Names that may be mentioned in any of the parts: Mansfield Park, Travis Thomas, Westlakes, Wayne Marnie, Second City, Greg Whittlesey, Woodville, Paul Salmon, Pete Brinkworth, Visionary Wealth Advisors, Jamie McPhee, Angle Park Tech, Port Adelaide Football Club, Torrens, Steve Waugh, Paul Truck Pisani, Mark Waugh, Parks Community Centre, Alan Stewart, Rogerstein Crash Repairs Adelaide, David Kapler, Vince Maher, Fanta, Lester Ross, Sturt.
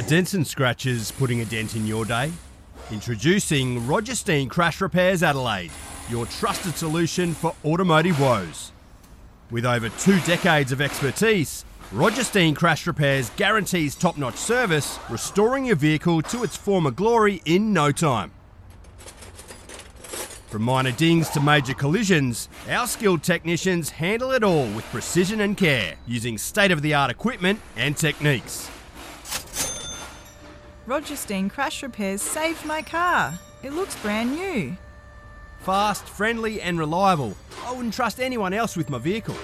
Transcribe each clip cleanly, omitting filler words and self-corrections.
Are dents and scratches putting a dent in your day? Introducing Rogerstein Crash Repairs Adelaide, your trusted solution for automotive woes. With over 2 decades of expertise, Rogerstein Crash Repairs guarantees top-notch service, restoring your vehicle to its former glory in no time. From minor dings to major collisions, our skilled technicians handle it all with precision and care, using state-of-the-art equipment and techniques. Rogerstein Crash Repairs saved my car. It looks brand new. Fast, friendly and reliable. I wouldn't trust anyone else with my vehicle.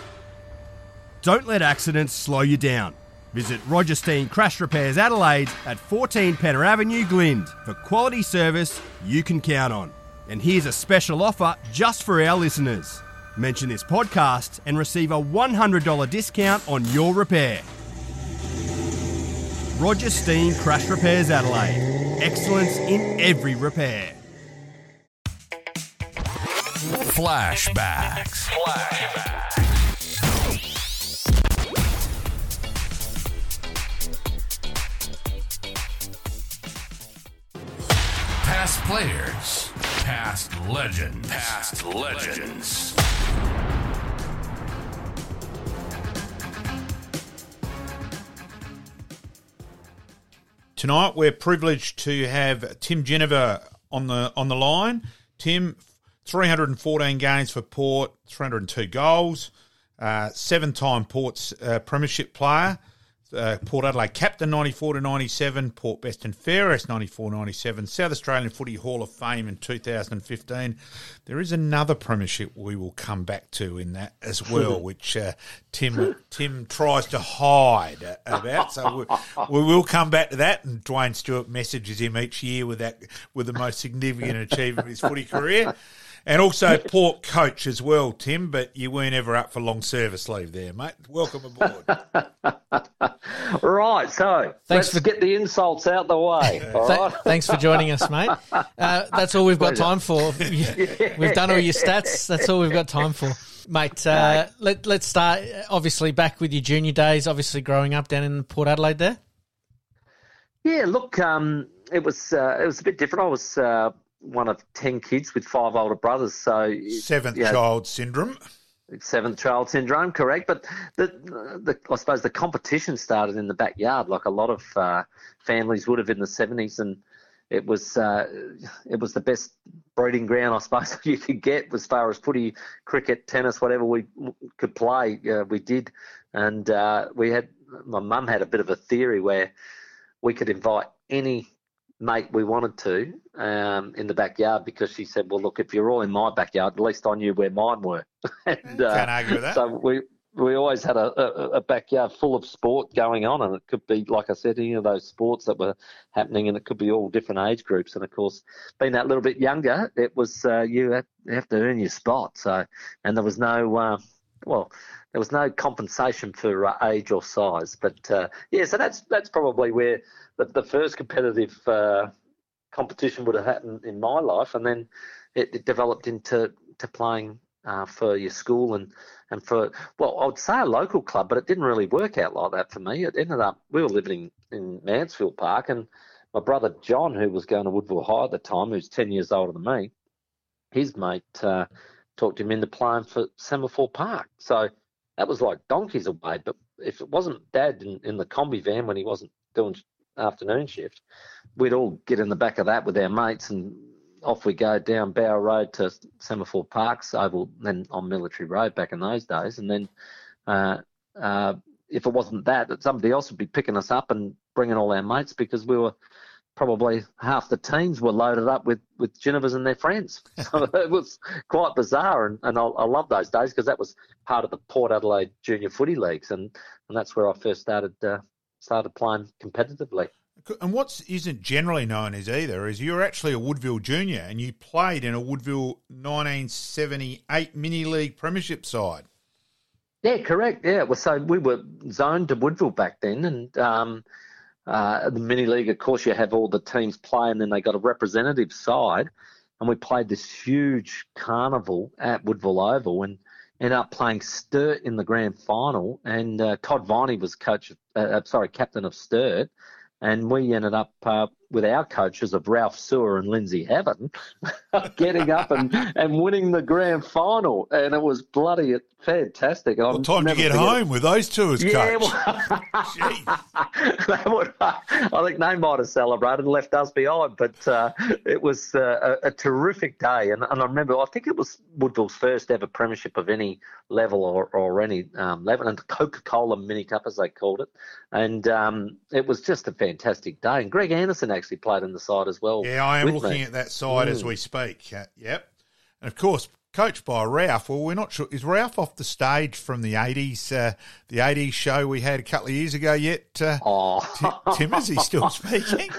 Don't let accidents slow you down. Visit Rogerstein Crash Repairs Adelaide at 14 Penner Avenue, Glynd, for quality service you can count on. And here's a special offer just for our listeners. Mention this podcast and receive a $100 discount on your repair. Rogerstein Crash Repairs Adelaide. Excellence in every repair. Flashbacks. Past players, past legends. Tonight we're privileged to have Tim Ginever on the line. Tim, 314 games for Port, 302 goals, seven-time Port's premiership player. Port Adelaide captain 94-97, Port best and fairest 94-97, South Australian Footy Hall of Fame in 2015. There is another premiership we will come back to in that as well, which Tim tries to hide about. So we will come back to that. And Dwayne Stewart messages him each year with the most significant achievement of his footy career. And also Port coach as well, Tim, but you weren't ever up for long service leave there, mate. Welcome aboard. Right, so let's get the insults out the way. Thanks for joining us, mate. That's all we've got time for. We've done all your stats. That's all we've got time for. Mate, let's start, obviously, back with your junior days, obviously growing up down in Port Adelaide there. Yeah, look, it was a bit different. I was... one of 10 kids with 5 older brothers, so seventh child syndrome, correct? But the I suppose the competition started in the backyard, like a lot of families would have in the 70s, and it was the best breeding ground I suppose you could get as far as footy, cricket, tennis, whatever we could play. We did, and my mum had a bit of a theory where we could invite any mate we wanted to in the backyard, because she said, well, look, if you're all in my backyard, at least I knew where mine were. And, can't argue with that. So we always had a backyard full of sport going on, and it could be, like I said, any of those sports that were happening, and it could be all different age groups. And, of course, being that little bit younger, it was you have to earn your spot. So, and there was no there was no compensation for age or size. But, so that's probably where the first competitive competition would have happened in my life. And then it developed into playing for your school and for, well, I would say a local club, but it didn't really work out like that for me. It ended up, we were living in Mansfield Park, and my brother John, who was going to Woodville High at the time, who's 10 years older than me, his mate talked him into playing for Semaphore Park. So that was like donkeys away. But if it wasn't Dad in the combi van when he wasn't doing afternoon shift, we'd all get in the back of that with our mates, and off we go down Bower Road to Semaphore Parks, Oval, then on Military Road back in those days. And then if it wasn't that, somebody else would be picking us up and bringing all our mates, because we were probably half the teams were loaded up with Ginevers and their friends. So it was quite bizarre, and I love those days, because that was part of the Port Adelaide Junior Footy Leagues, and that's where I first started playing competitively. And what isn't generally known is you're actually a Woodville junior, and you played in a Woodville 1978 mini league premiership side. Yeah, correct. Yeah, well, so we were zoned to Woodville back then, and the mini league, of course, you have all the teams play, and then they got a representative side, and we played this huge carnival at Woodville Oval, and ended up playing Sturt in the grand final, and Todd Viney was captain of Sturt, And we ended up with our coaches of Ralph Sewer and Lindsay Heaven getting up and winning the grand final. And it was bloody fantastic. Well, time to get home with those two as coach. Well, I think they might have celebrated and left us behind. But it was a terrific day. And I remember, I think it was Woodville's first ever premiership of any level or any level, and the Coca-Cola Mini Cup, as they called it. And it was just a fantastic day. And Greg Anderson actually played in the side as well. Yeah, I am looking at that side as we speak. Yep. And, of course, coached by Ralph. Well, we're not sure. Is Ralph off the stage from the 80s, the 80s show we had a couple of years ago yet? Tim, is he still speaking?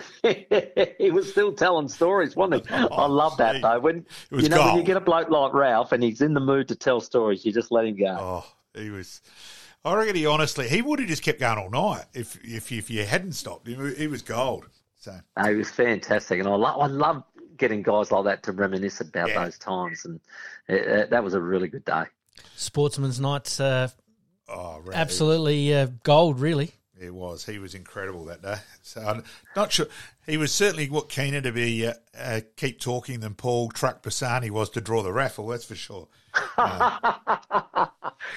He was still telling stories, wasn't he? I love that, though. When you get a bloke like Ralph and he's in the mood to tell stories, you just let him go. Oh, he was... I reckon he honestly, he would have just kept going all night if you hadn't stopped him. He was gold. So he was fantastic, and I love getting guys like that to reminisce about those times, and that was a really good day. Sportsman's night, right. Absolutely gold, really. It was. He was incredible that day. So I'm not sure. He was certainly keener to be keep talking than Paul Truck Pisani was to draw the raffle. That's for sure.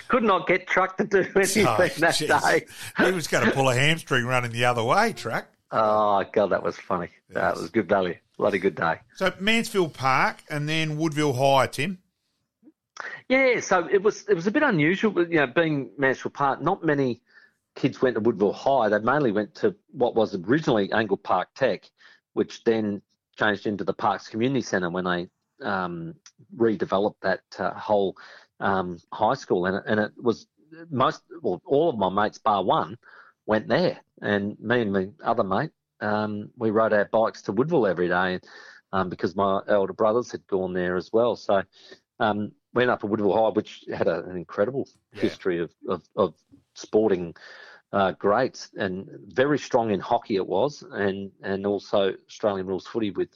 Could not get Truck to do anything that day. He was going to pull a hamstring running the other way, Truck. Oh, God, that was funny. Yes. That was good value. Bloody good day. So Mansfield Park and then Woodville High, Tim. Yeah, so it was a bit unusual, but, being Mansfield Park, not many kids went to Woodville High. They mainly went to what was originally Angle Park Tech, which then changed into the Parks Community Centre when they redeveloped that whole high school. And it was all of my mates, bar one, went there. And me and my other mate, we rode our bikes to Woodville every day because my elder brothers had gone there as well. So went up to Woodville High, which had an incredible history of sporting greats, and very strong in hockey it was, and also Australian rules footy with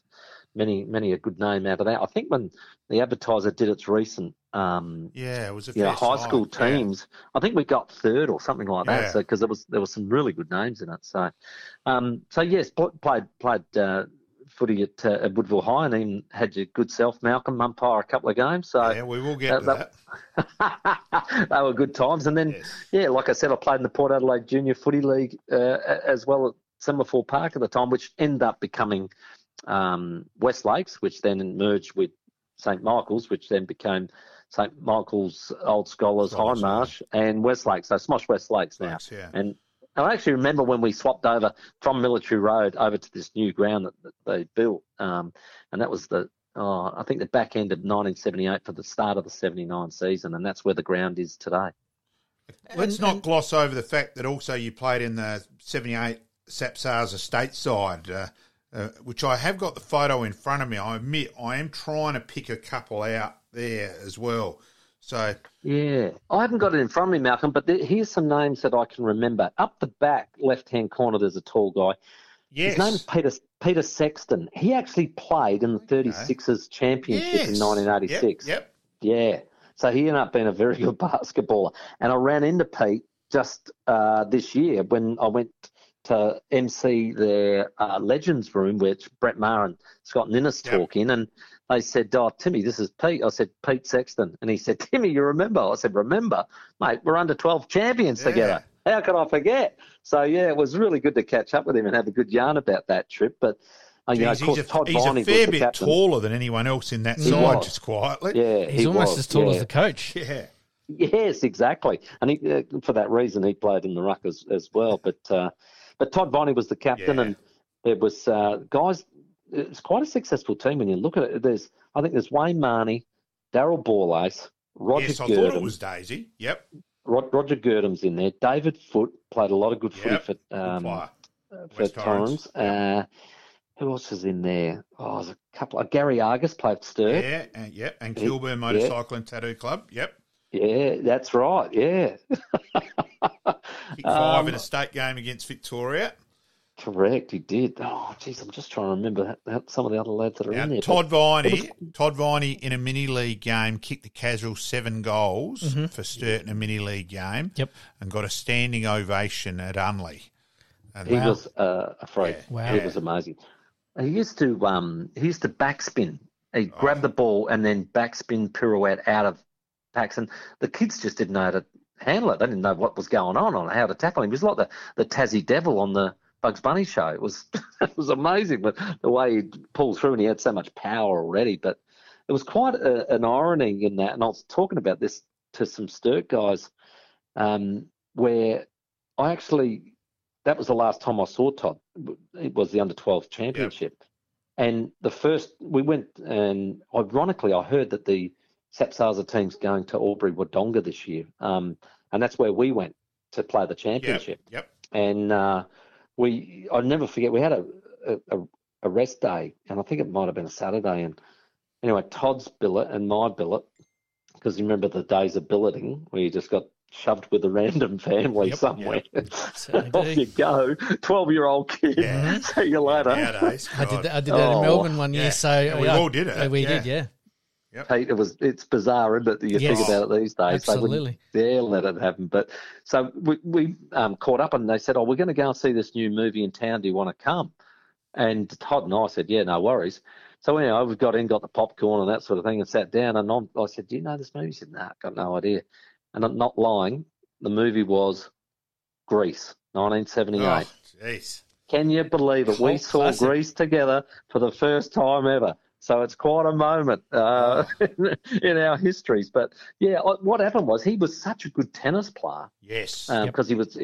many a good name out of that. I think when the Advertiser did its recent it was high school teams, I think we got third or something like that, so because there was some really good names in it. So played footy at Woodville High, and even had your good self, Malcolm, umpire a couple of games. So yeah, we will get to that. They were good times. And then, like I said, I played in the Port Adelaide Junior Footy League as well at Semaphore Park at the time, which ended up becoming Westlakes, which then merged with St. Michael's, which then became St. Michael's Old Scholars, Highmarsh, and Westlakes. So Smosh Westlakes now. And I actually remember when we swapped over from Military Road over to this new ground that they built, and that was the back end of 1978 for the start of the 79 season, and that's where the ground is today. Let's not gloss over the fact that also you played in the 78 Sapsasa stateside, which I have got the photo in front of me. I admit I am trying to pick a couple out there as well. So yeah, I haven't got it in front of me, Malcolm, but here's some names that I can remember. Up the back left-hand corner, there's a tall guy. Yes. His name's Peter Sexton. He actually played in the 36's championship in 1986. Yep. Yeah. So he ended up being a very good basketballer. And I ran into Pete just this year when I went to MC their Legends room, which Brett Maher and Scott Ninnis talk in, and they said, "Oh, Timmy, this is Pete." I said, "Pete Sexton." And he said, "Timmy, you remember?" I said, "Remember? Mate, we're under 12 champions together. How could I forget?" So, yeah, it was really good to catch up with him and have a good yarn about that trip. But, of course, Todd Viney was the captain. He's a fair bit taller than anyone else in that side, just quietly. Yeah, he's almost as tall as the coach. Yeah. Yes, exactly. And he, for that reason, he played in the ruck as well. But Todd Viney was the captain, and it was guys. It's quite a successful team when you look at it. I think there's Wayne Marnie, Daryl Borlace, Roger Girdham. Yes, I thought it was Daisy. Yep. Roger Girdham's in there. David Foote played a lot of good footy for Torrens. Who else is in there? Oh, there's a couple. Gary Argus played Sturt. Yeah, and Kilburn Motorcycle and Tattoo Club. Yep. Yeah, that's right. Yeah. Kick five in a state game against Victoria. Correct, he did. Oh, geez, I'm just trying to remember some of the other lads that are in there. Todd Viney, in a mini-league game, kicked the casual 7 goals for Sturt in a mini-league game and got a standing ovation at Unley. And he was a freak. Yeah. Wow. He was amazing. He used to backspin. He'd grab the ball and then backspin pirouette out of packs. And the kids just didn't know how to handle it. They didn't know what was going on or how to tackle him. He was like the Tassie Devil on the Bugs Bunny show. It was amazing, but the way he pulled through, and he had so much power already. But it was quite an irony in that. And I was talking about this to some Sturt guys where I actually – that was the last time I saw Todd. It was the Under-12 Championship. Yep. And the first – we went and ironically I heard that the Sapsasa team's going to Albury Wodonga this year, and that's where we went to play the championship. Yep. And I'll never forget, we had a rest day, and I think it might have been a Saturday. And anyway, Todd's billet and my billet, because you remember the days of billeting where you just got shoved with a random family somewhere. Yep. Off you go, 12-year-old kid. Yeah. See you later. Nowadays, I did that in Melbourne one year. So yeah, we all did it. We did. Yep. Hey, it's bizarre, isn't it, that you think about it these days. Absolutely. They wouldn't dare let it happen. But so we caught up and they said, we're going to go and see this new movie in town. Do you want to come? And Todd and I said, yeah, no worries. So anyway, we got in, got the popcorn and that sort of thing and sat down. And I said, do you know this movie? He said, no, I've got no idea. And I'm not lying. The movie was Grease, 1978. Oh, jeez. Can you believe it? We saw Grease together for the first time ever. So it's quite a moment in our histories. But, yeah, what happened was he was such a good tennis player. Yes. Because he was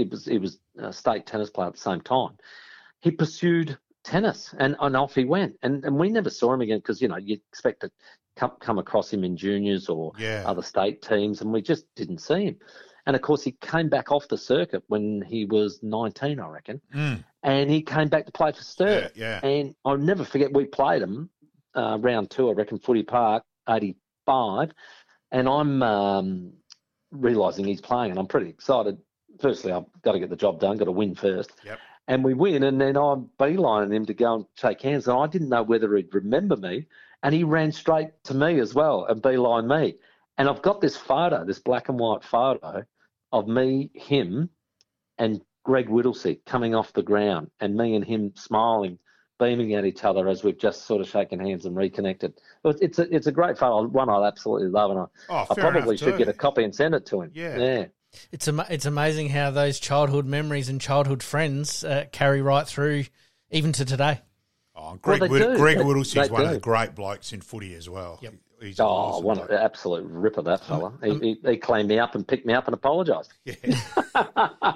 a state tennis player at the same time. He pursued tennis and off he went. And we never saw him again because, you expect to come across him in juniors or other state teams, and we just didn't see him. And, of course, he came back off the circuit when he was 19, I reckon, and he came back to play for Sturt. Yeah. And I'll never forget we played him. Round two, I reckon, Footy Park, 85. And I'm realising he's playing and I'm pretty excited. Firstly, I've got to get the job done, got to win first. Yep. And we win and then I'm beelining him to go and shake hands. And I didn't know whether he'd remember me. And he ran straight to me as well and beeline me. And I've got this photo, this black and white photo of me, him and Greg Whittlesey coming off the ground and me and him smiling, beaming at each other as we've just sort of shaken hands and reconnected. It's a great photo, one I absolutely love, and I probably should get a copy and send it to him. Yeah. It's amazing how those childhood memories and childhood friends carry right through even to today. Oh, Greg Whittlesey's one of the great blokes in footy as well. Yep. He's awesome one of the absolute ripper, that fella. He cleaned me up and picked me up and apologised. Yeah.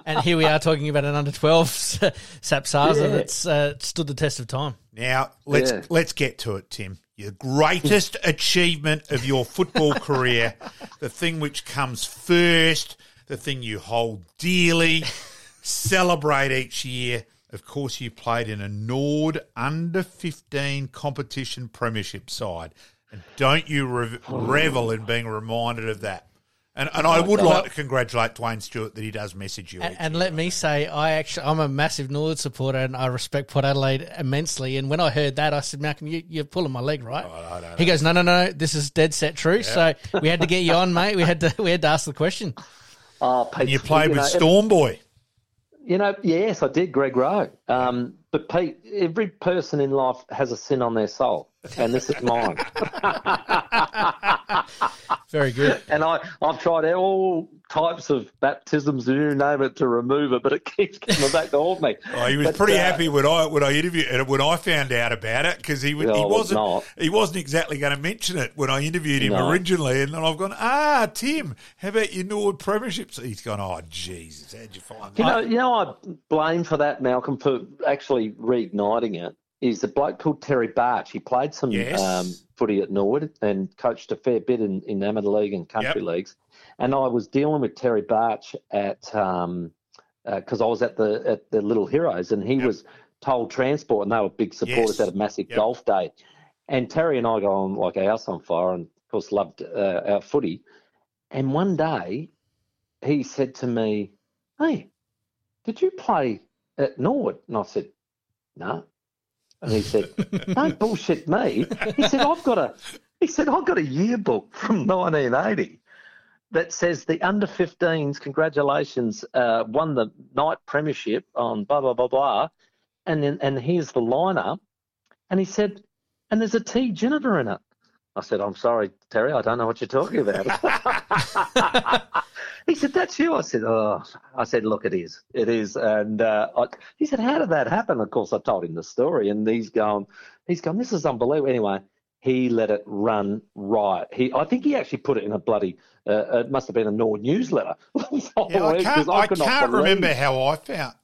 And here we are talking about an under-12 Sapsasa that's stood the test of time. Now, let's get to it, Tim. Your greatest achievement of your football career, the thing which comes first, the thing you hold dearly, celebrate each year. Of course, you played in a Nord under-15 competition premiership side. And don't you revel in being reminded of that? And I would like to congratulate Dwayne Stewart that he does message you. And let me say, I'm a massive Norwood supporter and I respect Port Adelaide immensely. And when I heard that, I said, Malcolm, you're pulling my leg, right? Oh, no, he goes, no, this is dead set true. Yeah. So we had to get you on, mate. We had to ask the question. And you played with Storm Boy. Yes, I did, Greg Rowe. But, Pete, every person in life has a sin on their soul, and this is mine. Very good. And I've tried all types of baptisms, you name it, to remove it, but it keeps coming back to haunt me. Oh, he was pretty happy when I interviewed when I found out about it, because he wasn't exactly going to mention it when I interviewed him originally, and then I've gone, Tim, how about your Norwood premierships? He's gone, oh, Jesus, how'd you find that? You know, I blame for that, Malcolm, for actually reigniting it is a bloke called Terry Barch. He played some footy at Norwood and coached a fair bit in amateur league and country leagues. And I was dealing with Terry Barch at because I was at the Little Heroes, and he was Toll Transport, and they were big supporters at a massive golf day. And Terry and I got on like a house on fire, and of course loved our footy. And one day he said to me, "Hey, did you play at Norwood?" And I said, "No." And he said, "Don't bullshit me." He said, "I've got a yearbook from 1980 that says the under-15s, congratulations, won the night premiership on blah, blah, blah, blah, and here's the lineup. And he said, and there's a T. Ginever in it. I said, I'm sorry, Terry, I don't know what you're talking about. He said, that's you. I said, oh. I said, look, it is. It is. And he said, how did that happen? Of course, I told him the story. And he's going, this is unbelievable. Anyway, he let it run riot. I think he actually put it in a bloody, it must have been a Nord newsletter. I can't remember how I found.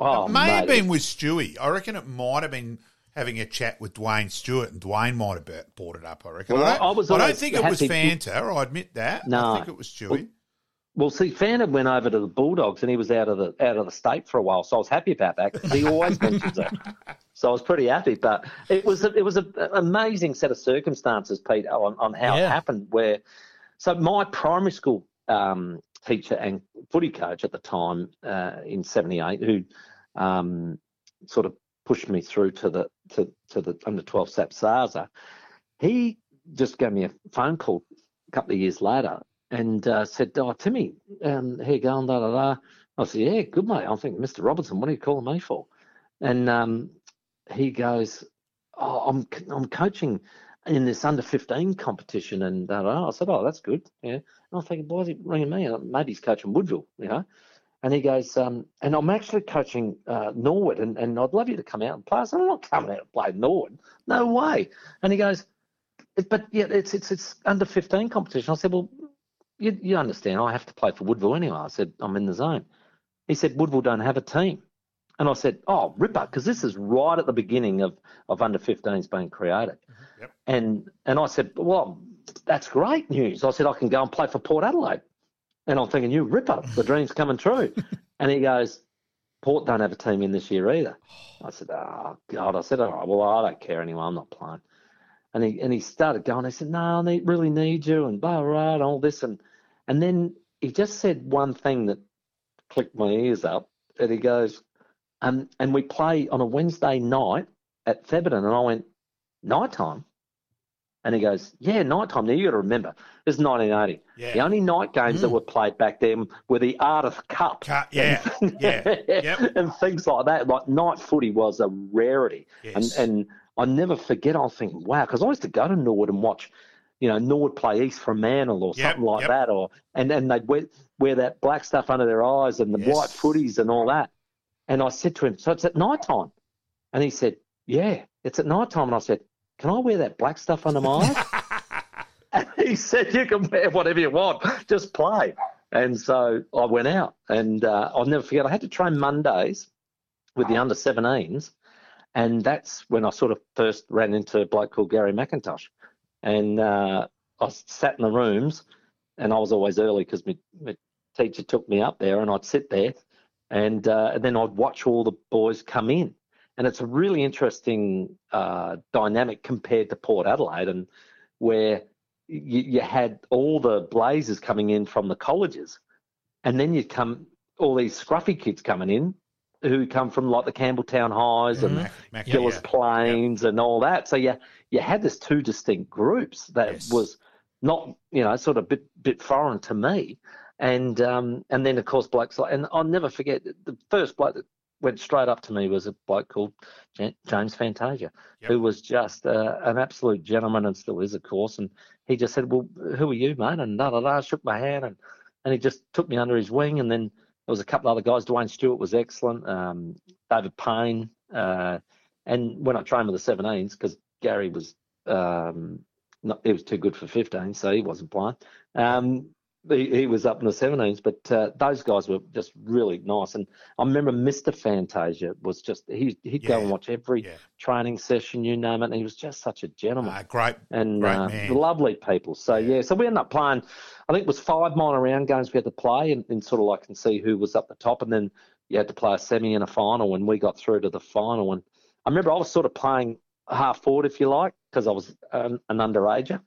It may have been with Stewie. I reckon it might have been having a chat with Dwayne Stewart, and Dwayne might have brought it up, I reckon. Well, I don't think it was Fanta, I admit that. No. I think it was Stewie. Well, see, Fanta went over to the Bulldogs and he was out of the state for a while, so I was happy about that because he always mentions it. So I was pretty happy, but it was an amazing set of circumstances, Pete, on how it happened. So my primary school teacher and footy coach at the time in '78, who sort of pushed me through to the under-12 Sapsasa, he just gave me a phone call a couple of years later and said, "Oh, Timmy, how you going, da, da, da?" I said, "Yeah, good, mate." I'm thinking, "Mr. Robertson, what are you calling me for?" And he goes, "Oh, I'm coaching in this under-15 competition," and da, da, da. I said, "Oh, that's good." Yeah. And I'm thinking, why is he ringing me? Maybe he's coaching Woodville, you know. And he goes, "And I'm actually coaching Norwood, and I'd love you to come out and play." I said, "I'm not coming out and play Norwood. No way." And he goes, "But yeah, it's under-15 competition." I said, "Well, you understand, I have to play for Woodville anyway." I said, "I'm in the zone." He said, "Woodville don't have a team." And I said, "Oh, ripper," because this is right at the beginning of under-15s being created. Yep. And I said, "Well, that's great news." I said, "I can go and play for Port Adelaide." And I'm thinking, "You ripper, the dream's coming true." And he goes, "Port don't have a team in this year either." I said, "Oh, God." I said, "All right, well, I don't care anyway. I'm not playing." And he started going. He said, "No, I really need you," and blah, blah, blah, and all this. And then he just said one thing that clicked my ears up. And he goes, "And we play on a Wednesday night at Theberton." And I went, "Nighttime?" And he goes, "Yeah, nighttime." Now, you got to remember, this is 1980. Yeah. The only night games that were played back then were the Artist Cup. And things like that. Like, night footy was a rarity. Yes. And I never forget, I think, wow, because I used to go to Norwood and watch, you know, Norwood play East Fremantle or something like that. And they'd wear that black stuff under their eyes and the white footies and all that. And I said to him, "So it's at night time?" And he said, "Yeah, it's at night time." And I said, "Can I wear that black stuff under my eyes?" And he said, "You can wear whatever you want. Just play." And so I went out. And I'll never forget, I had to train Mondays with the under-17s. And that's when I sort of first ran into a bloke called Gary McIntosh. And I sat in the rooms, and I was always early because my teacher took me up there, and I'd sit there. And then I'd watch all the boys come in. And it's a really interesting dynamic compared to Port Adelaide, and where you had all the Blazers coming in from the colleges, and then you'd come all these scruffy kids coming in who come from like the Campbelltown Highs and Gillis Plains and all that. So you had this two distinct groups that was not, you know, sort of a bit foreign to me. And then, of course, blokes like – and I'll never forget the first bloke that went straight up to me was a bloke called James Fantasia, who was just an absolute gentleman and still is, of course. And he just said, "Well, who are you, mate?" And da, da, da, shook my hand, and he just took me under his wing. And then there was a couple of other guys. Dwayne Stewart was excellent, David Payne. And when I trained with the 17s, because Gary was he was too good for 15, so he wasn't playing. He was up in the 17s, but those guys were just really nice. And I remember Mr. Fantasia was just, he'd go and watch every training session, you name it, and he was just such a gentleman. Great man. Lovely people. So, so we ended up playing, I think it was 5 minor round games we had to play, and sort of like can see who was up the top, and then you had to play a semi and a final, and we got through to the final. And I remember I was sort of playing half forward, if you like, because I was an underager.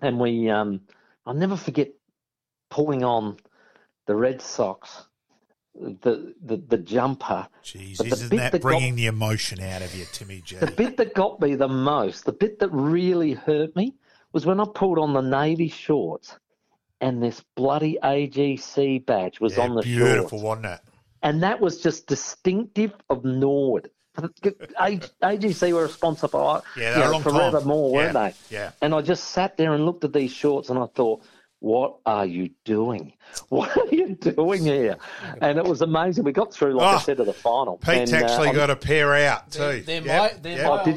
And we, I'll never forget, pulling on the Red Sox, the jumper. Jeez, isn't that bringing the emotion out of you, Timmy G? The bit that got me the most, the bit that really hurt me, was when I pulled on the navy shorts and this bloody AGC badge was on the shorts. Beautiful, wasn't it? And that was just distinctive of Norwood. AGC were responsible for forever more, weren't they? Yeah. And I just sat there and looked at these shorts and I thought, what are you doing? What are you doing here? And it was amazing. We got through, like I said, to the final. Pete's actually got a pair out too. Oh, did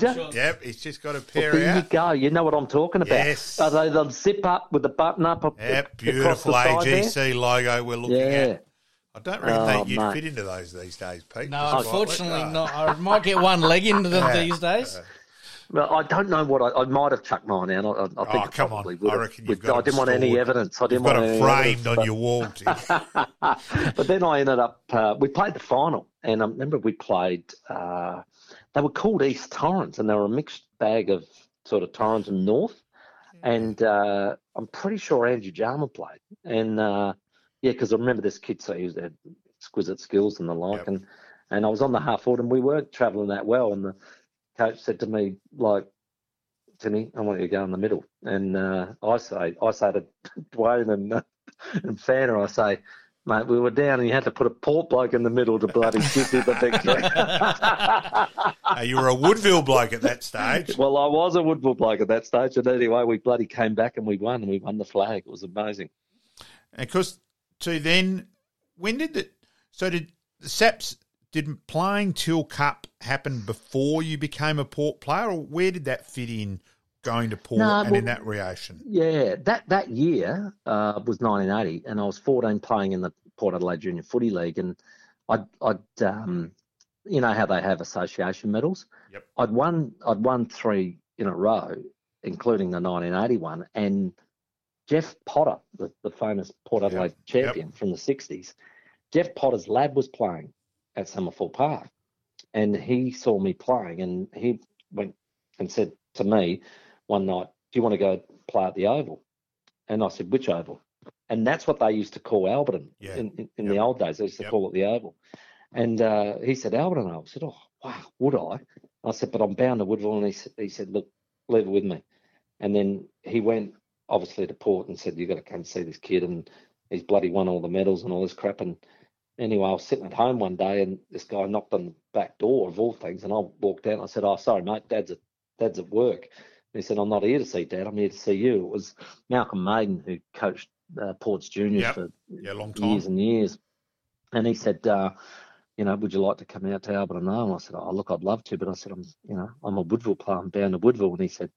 you? Yep, he's just got a pair out. There you go. You know what I'm talking about. Yes. They'll zip up with the button up. Yep, beautiful AGC logo we're looking at. I don't really think you'd fit into those these days, Pete. No, unfortunately not. I might get one leg into them these days. Well, I don't know what I might have chucked mine out. I think come on. I reckon you've got I didn't want any evidence. I didn't want it framed on your wall, Tim. But then I ended up, we played the final. And I remember we played, they were called East Torrens, and they were a mixed bag of sort of Torrens and North. And I'm pretty sure Andrew Jarman played. And, because I remember this kid, so he had exquisite skills and the like. Yep. And I was on the half forward, and we weren't travelling that well. And the coach said to me, like, Timmy, I want you to go in the middle. And I say to Dwayne and Fanta, I say, mate, we were down and you had to put a port bloke in the middle to bloody give you the victory. You were a Woodville bloke at that stage. Well, I was a Woodville bloke at that stage. And anyway, we bloody came back and we won the flag. It was amazing. And, of course, so then when did the – so did the Saps – did playing Till Cup happen before you became a Port player, or where did that fit in, going to Port in that reaction? Yeah, that year was 1980, and I was 14 playing in the Port Adelaide Junior Footy League, and I'd you know how they have association medals. Yep. I'd won three in a row, including the 1981, and Jeff Potter, the famous Port Adelaide champion from the 60s, Jeff Potter's lad was playing at Semaphore Park, and he saw me playing, and he went and said to me one night, do you want to go play at the Oval? And I said, which Oval? And that's what they used to call Alberton in the old days. They used to call it the Oval. And he said, Alberton. I said, oh, wow, would I? I said, but I'm bound to Woodville. And he said, look, leave it with me. And then he went, obviously, to Port and said, you've got to come see this kid, and he's bloody won all the medals and all this crap. And anyway, I was sitting at home one day, and this guy knocked on the back door, of all things, and I walked out and I said, oh, sorry, mate, Dad's at work. And he said, I'm not here to see Dad, I'm here to see you. It was Malcolm Maiden who coached Port's Juniors for long time. Years and years. And he said, would you like to come out to Alberton? And I said, oh, look, I'd love to, but I said, I'm a Woodville player, I'm bound to Woodville. And he said,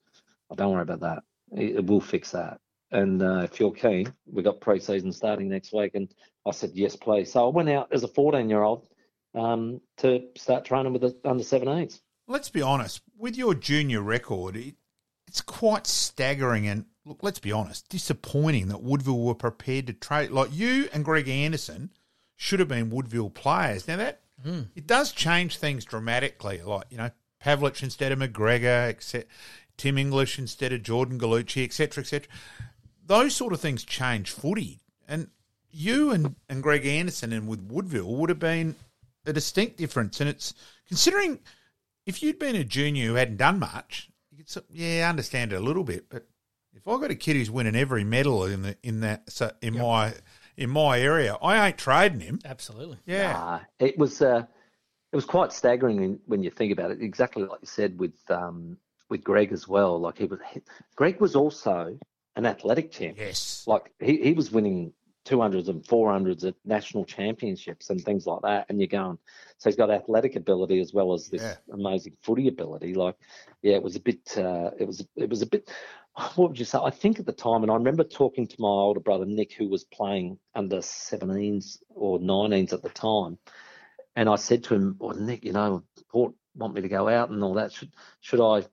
oh, don't worry about that. We'll fix that. And if you're keen, we got pre-season starting next week. And I said, yes, please. So I went out as a 14-year-old to start training with the under-17s. Let's be honest. With your junior record, it's quite staggering and, look, let's be honest, disappointing that Woodville were prepared to trade. Like, you and Greg Anderson should have been Woodville players. Now, that it does change things dramatically. Like, Pavlich instead of McGregor, Tim English instead of Jordan Gallucci, et cetera, et cetera. Those sort of things change footy, and you and Greg Anderson and with Woodville would have been a distinct difference. And it's considering if you'd been a junior who hadn't done much, you could understand it a little bit. But if I got a kid who's winning every medal in my area, I ain't trading him. Absolutely, it was quite staggering when you think about it. Exactly like you said with Greg as well. Like Greg was also an athletic champ. Yes. Like he was winning 200s and 400s at national championships and things like that. And you're going, so he's got athletic ability as well as this amazing footy ability. Like, it was a bit, what would you say? I think at the time, and I remember talking to my older brother, Nick, who was playing under 17s or 19s at the time. And I said to him, well, Nick, Port want me to go out and all that. Should I,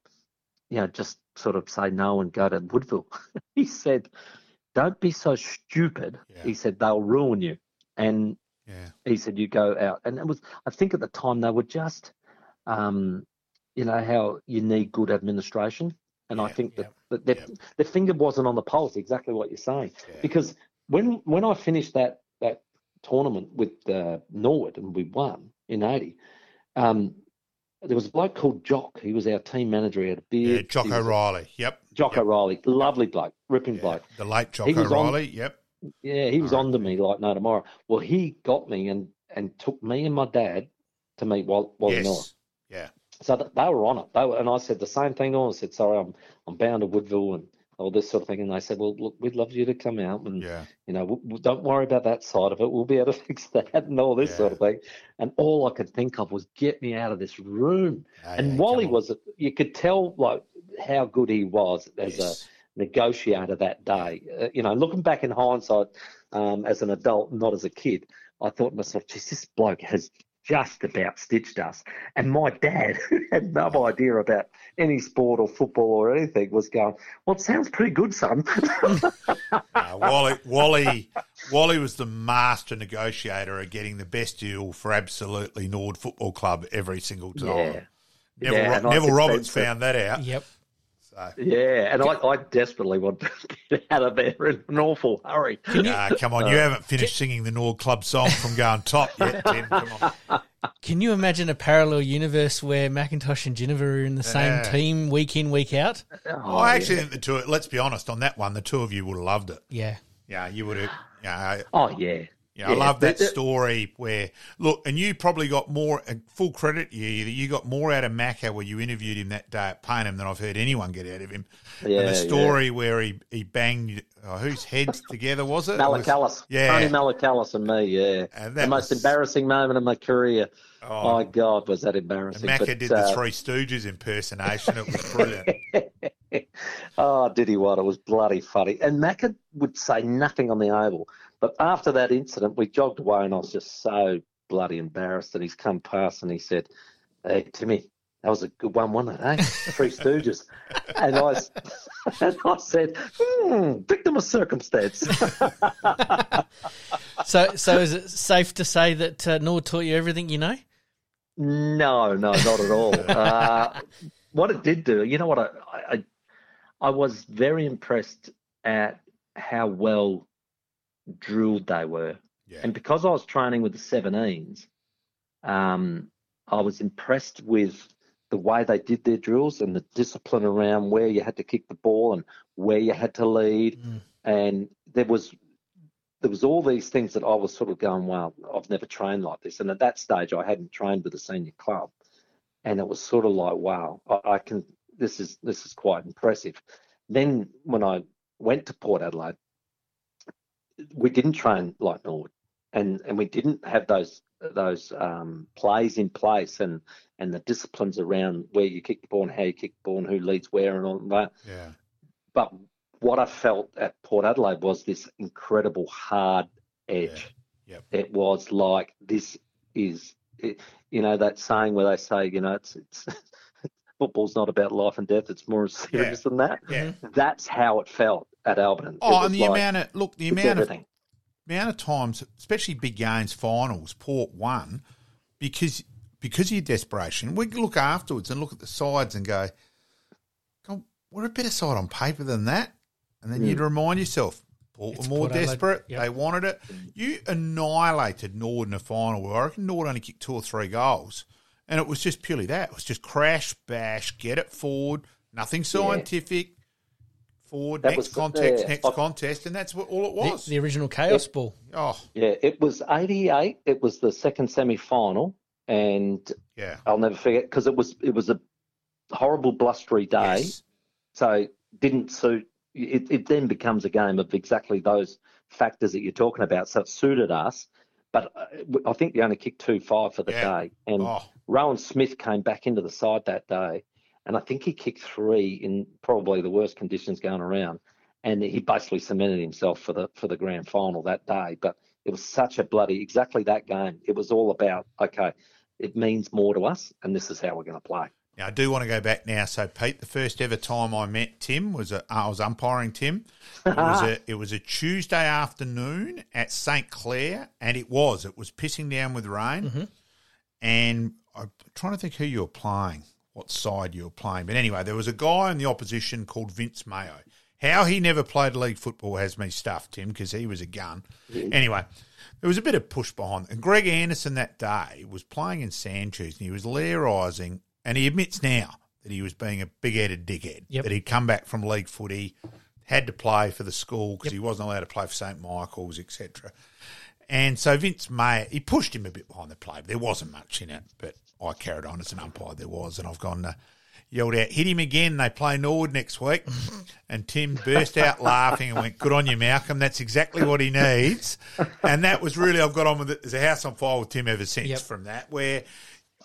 just sort of say no and go to Woodville? He said, don't be so stupid. Yeah. He said, they'll ruin you. And he said, you go out. And it was, I think at the time they were just, how you need good administration. And I think that their finger wasn't on the pulse, exactly what you're saying. Yeah. Because when I finished that tournament with Norwood and we won in 80, there was a bloke called Jock. He was our team manager. He had a beard. Yeah, Jock O'Reilly. Jock O'Reilly. Lovely bloke. Ripping bloke. The late Jock O'Reilly. Yeah, he was on to me like no tomorrow. Well, he got me and took me and my dad to meet Walt Miller. Yeah. So they were on it. And I said the same thing. I said, sorry, I'm bound to Woodville and all this sort of thing. And they said, well, look, we'd love you to come out. And, you know, don't worry about that side of it. We'll be able to fix that and all this sort of thing. And all I could think of was get me out of this room. And while he was, you could tell, like, how good he was as a negotiator that day. You know, looking back in hindsight as an adult, not as a kid, I thought to myself, geez, this bloke has just about stitched us. And my dad, who had no idea about any sport or football or anything, was going, well, it sounds pretty good, son. Wally was the master negotiator at getting the best deal for absolutely Norwood Football Club every single time. Yeah. Neville Roberts found that out. Yep. So. Yeah, and I desperately want to get out of there in an awful hurry. Come on, you haven't finished singing the Norwood Club song from Going Top yet, Tim. Come on. Can you imagine a parallel universe where McIntosh and Ginever are in the same team week in, week out? Oh, I actually think the two, let's be honest, on that one, the two of you would have loved it. Yeah. Yeah, you would have. I love that story where, look, and you probably got more, full credit you got more out of Macca where you interviewed him that day at Payneham than I've heard anyone get out of him. Yeah, and the story where he banged, whose heads together was it? Malachalas. Tony Malachalas and me, And the most embarrassing moment of my career. Oh, my God, was that embarrassing. Macca did the Three Stooges impersonation. It was brilliant. Oh, did he what? It was bloody funny. And Macca would say nothing on the oval. But after that incident, we jogged away and I was just so bloody embarrassed that he's come past and he said, hey, Timmy, that was a good one, wasn't it, eh? Three Stooges. And I said, victim of circumstance. So is it safe to say that Norwood taught you everything you know? No, not at all. What it did do, you know what, I was very impressed at how well drilled they were, and because I was training with the 17s, I was impressed with the way they did their drills and the discipline around where you had to kick the ball and where you had to lead, and there was all these things that I was sort of going, wow, I've never trained like this. And at that stage I hadn't trained with a senior club, and it was sort of like, wow, this is quite impressive. Then when I went to Port Adelaide, we didn't train like Norwood, and we didn't have those plays in place and the disciplines around where you kick the ball and how you kick the ball and who leads where and all that. Yeah. But what I felt at Port Adelaide was this incredible hard edge. Yeah. Yep. It was like, this is, you know, that saying where they say, you know, it's football's not about life and death. It's more serious than that. Yeah. That's how it felt at Alberton. Oh, and the amount of times, especially big games, finals, Port won, because of your desperation. We look afterwards and look at the sides and go, God, we're a better side on paper than that. And then you'd remind yourself, Port were more desperate. They wanted it. You annihilated Norwood in the final, where I reckon Norwood only kicked 2 or 3 goals. And it was just purely that. It was just crash, bash, get it forward, nothing scientific, forward, that next contest, contest, and that's what all it was. The original chaos ball. Oh. Yeah, it was 88. It was the second semi-final, and I'll never forget, because it was a horrible, blustery day, so didn't suit. It then becomes a game of exactly those factors that you're talking about, so it suited us. But I think they only kicked 2-5 for the day. And Rowan Smith came back into the side that day, and I think he kicked 3 in probably the worst conditions going around. And he basically cemented himself for the grand final that day. But it was such a bloody, exactly that game. It was all about, okay, it means more to us, and this is how we're going to play. Now, I do want to go back now. So, Pete, the first ever time I met Tim I was umpiring Tim. It was a Tuesday afternoon at St. Clair, and it was pissing down with rain. Mm-hmm. And I'm trying to think who you were playing, what side you were playing. But anyway, there was a guy in the opposition called Vince Mayo. How he never played league football has me stuffed, Tim, because he was a gun. Mm-hmm. Anyway, there was a bit of push behind. And Greg Anderson that day was playing in sand dunes, and he was lairising. And he admits now that he was being a big-headed dickhead, that he'd come back from league footy, had to play for the school because he wasn't allowed to play for St Michael's, etc. And so Vince May, he pushed him a bit behind the play, but there wasn't much in it. But I carried on as an umpire there was, and I've gone yelled out, hit him again, they play Norwood next week. And Tim burst out laughing and went, good on you, Malcolm, that's exactly what he needs. And that was really, I've got on with it, there's a house on fire with Tim ever since from that, where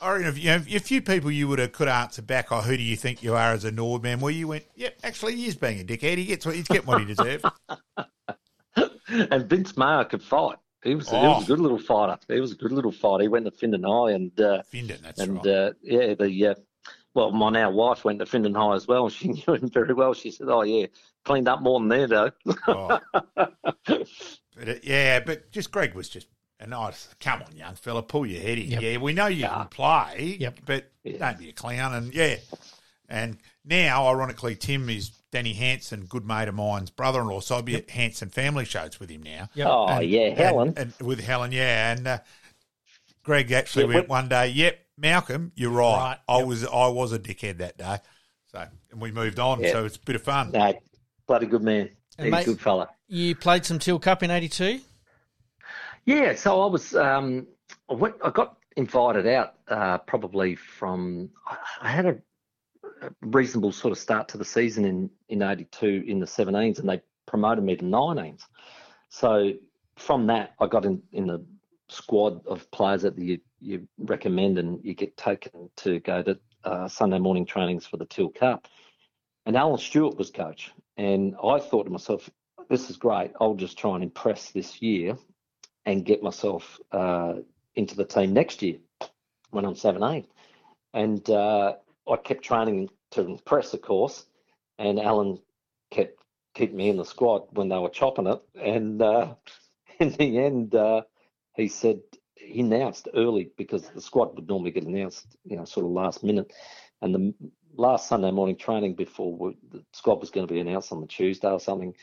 I you know, a few people you would have could answer back, oh, who do you think you are as a Norwood man? Well, you went, yep, actually he is being a dickhead. He's getting what he deserves. And Vince Maher could fight. He was a good little fighter. He was a good little fighter. He went to Findon High and Findon, that's and, right. Well, my now wife went to Findon High as well, and she knew him very well. She said, oh, yeah, cleaned up more than there, though. Oh. But just Greg was just a nice, come on, young fella, pull your head in. Yep. Yeah, we know you can play, but don't be a clown. And, and now, ironically, Tim is Danny Hanson, good mate of mine's brother-in-law, so I'll be at Hanson family shows with him now. Yep. Oh, and, Helen. And with Helen, And Greg actually went one day, Malcolm, you're right. I was a dickhead that day, and we moved on. Yep. So it's a bit of fun. No, bloody good man. He's a good fella. You played some Till Cup in '82. Yeah, so I was. I got invited out probably from. I had a reasonable sort of start to the season in '82 in the 17s, and they promoted me to 19s. So from that, I got in the squad of players that you recommend, and you get taken to go to Sunday morning trainings for the Till Cup. And Alan Stewart was coach. And I thought to myself, this is great. I'll just try and impress this year and get myself into the team next year when I'm 7-8. And I kept training to impress, of course, and Alan kept keeping me in the squad when they were chopping it. And in the end, he said, he announced early because the squad would normally get announced, you know, sort of last minute. And the last Sunday morning training before the squad was going to be announced on the Tuesday or something,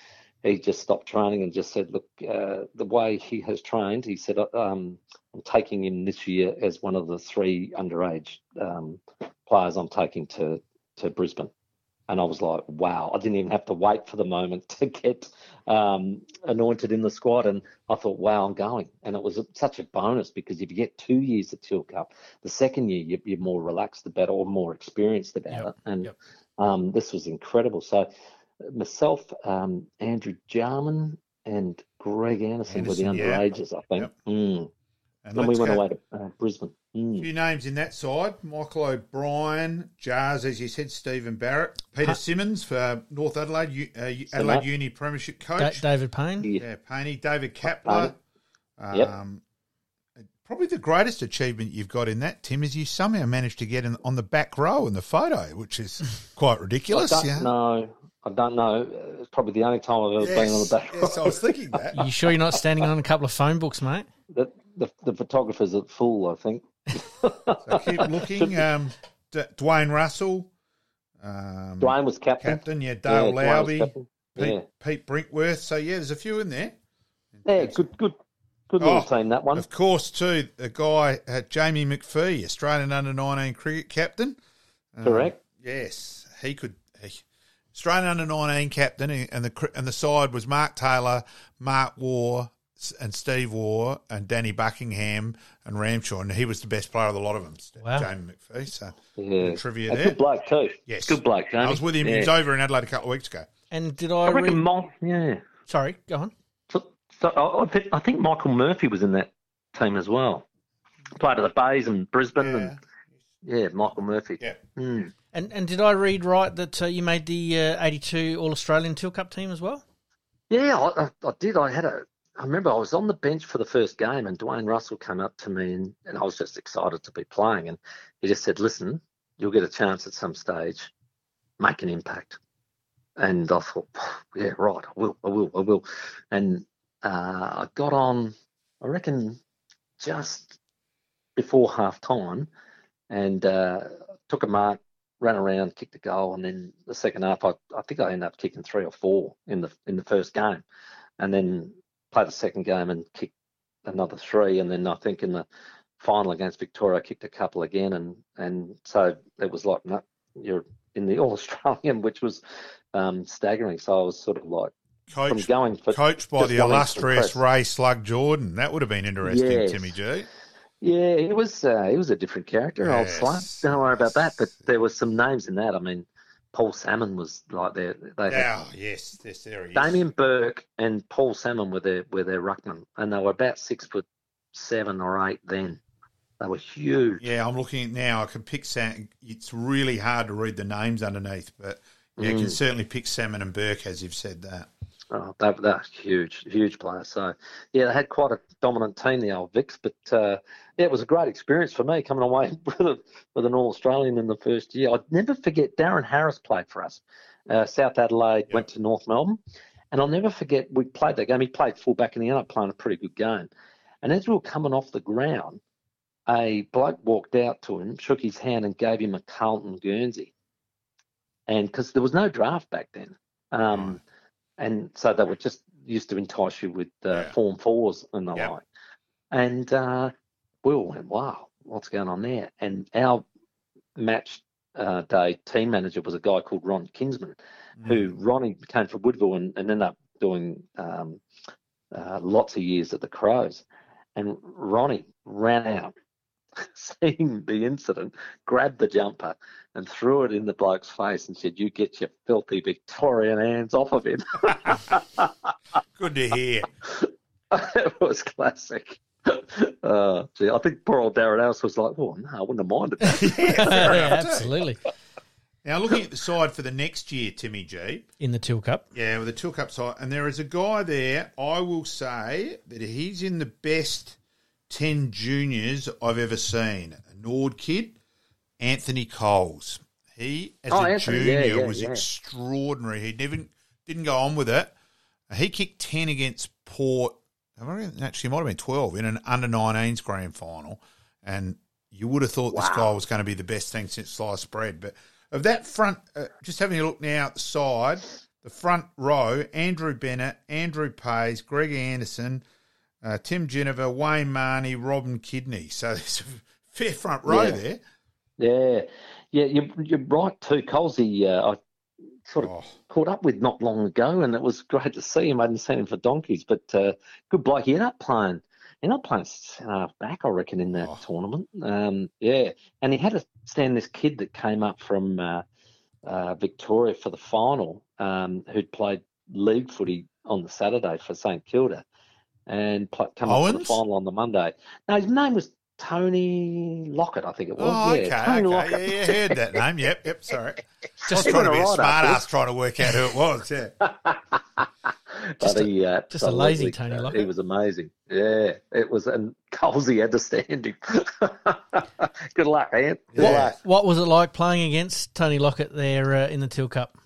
he just stopped training and just said, look, the way he has trained, he said, I'm taking him this year as one of the three underage players I'm taking to Brisbane. And I was like, wow, I didn't even have to wait for the moment to get anointed in the squad. And I thought, wow, I'm going. And it was such a bonus because if you get 2 years at Till Cup, the second year you're more relaxed about it or more experienced about it. And this was incredible. So myself, Andrew Jarman and Greg Anderson were the underages, I think. Yep. Mm. And we went away to Brisbane. Mm. A few names in that side. Michael O'Brien, Jars, as you said, Stephen Barrett, Peter Simmons for North Adelaide, Adelaide Uni Premiership coach. David Payne. Yeah, Payne. David Kapler. Probably the greatest achievement you've got in that, Tim, is you somehow managed to get on the back row in the photo, which is quite ridiculous. I don't know. It's probably the only time I've ever been on the back row. Yes, I was thinking that. You sure you're not standing on a couple of phone books, mate? The photographer's a fool, I think. So keep looking. Dwayne Russell. Dwayne was captain. Yeah, Dale Lowby. Pete Brinkworth. So, there's a few in there. Yeah, good little team, that one. Of course, too, the guy, Jamie McPhee, Australian under-19 cricket captain. Correct. Yes, he could. Australian under-19 captain, and the side was Mark Taylor, Mark Waugh, and Steve Waugh and Danny Buckingham and Ramshaw, and he was the best player of a lot of them. Wow. Jamie McPhee, so trivia there. Good bloke too. Yes, good bloke. Jamie. I was with him. He was over in Adelaide a couple of weeks ago. And did I reckon? Sorry, go on. So I think Michael Murphy was in that team as well. Played at the Bays and Brisbane, and Michael Murphy. Yeah. Mm. And did I read right that you made the '82 All Australian Till Cup team as well? Yeah, I did. I remember I was on the bench for the first game and Dwayne Russell came up to me and I was just excited to be playing. And he just said, listen, you'll get a chance at some stage, make an impact. And I thought, yeah, right, I will. And I got on, I reckon, just before half time and took a mark, ran around, kicked a goal. And then the second half, I think I ended up kicking 3 or 4 in the first game. And then played the second game and kicked another 3, and then I think in the final against Victoria I kicked a couple again, and so it was like, no, you're in the All Australian, which was staggering. So I was sort of like coached by the illustrious Ray Slug Jordan. That would have been interesting, yes. Timmy G. Yeah, he was a different character, yes. Old Slug. Don't worry about that. But there were some names in that. I mean, Paul Salmon was like their. Yes, there he is. Damien Burke and Paul Salmon were their ruckman, and they were about 6'7" or 6'8" then. They were huge. Yeah, I'm looking now. I can pick Sam. It's really hard to read the names underneath, but yeah, you can certainly pick Salmon and Burke, as you've said that. Oh, they're huge, huge players. So, yeah, they had quite a dominant team, the old Vicks. But, yeah, it was a great experience for me coming away with an All-Australian in the first year. I'd never forget Darren Harris played for us. South Adelaide went to North Melbourne. And I'll never forget we played that game. He played fullback and he ended up playing a pretty good game. And as we were coming off the ground, a bloke walked out to him, shook his hand and gave him a Carlton Guernsey. And because there was no draft back then. And so they were just used to entice you with form fours and the like. And we all went, wow, what's going on there? And our match day team manager was a guy called Ron Kinsman, who Ronnie came from Woodville and ended up doing lots of years at the Crows. And Ronnie ran out, seeing the incident, grabbed the jumper and threw it in the bloke's face and said, "You get your filthy Victorian hands off of him." Good to hear. It was classic. Gee, I think poor old Darren Ellis was like, "Oh, no, I wouldn't have minded that." Yeah, absolutely. Now, looking at the side for the next year, Timmy G. In the Till Cup. Yeah, with the Till Cup side. And there is a guy there, I will say, that he's in the best 10 juniors I've ever seen. A Nord kid, Anthony Coles. He, as a junior, was extraordinary. He didn't go on with it. He kicked 10 against Port. Actually, it might have been 12 in an under-19s grand final. And you would have thought this guy was going to be the best thing since sliced bread. But of that front, just having a look now at the side, the front row, Andrew Bennett, Andrew Pays, Greg Anderson, Tim Ginever, Wayne Marnie, Robin Kidney. So there's a fair front row there. Yeah. Yeah, you're right too. Colsey, I sort of caught up with not long ago, and it was great to see him. I hadn't seen him for donkeys, but good bloke. He ended up playing back, I reckon, in that tournament. And he had to stand this kid that came up from Victoria for the final, who'd played league footy on the Saturday for St Kilda. And come up for the final on the Monday. Now, his name was Tony Lockett, I think it was. Oh, yeah, okay, Tony Lockett. Yeah, yeah, I heard that name. Yep, sorry. Just trying to be a smart ass trying to work out who it was, Just a lazy Tony Lockett. He was amazing. Yeah, it was. And Colsey had to stand him. Good luck, Ant. What was it like playing against Tony Lockett there in the Till Cup?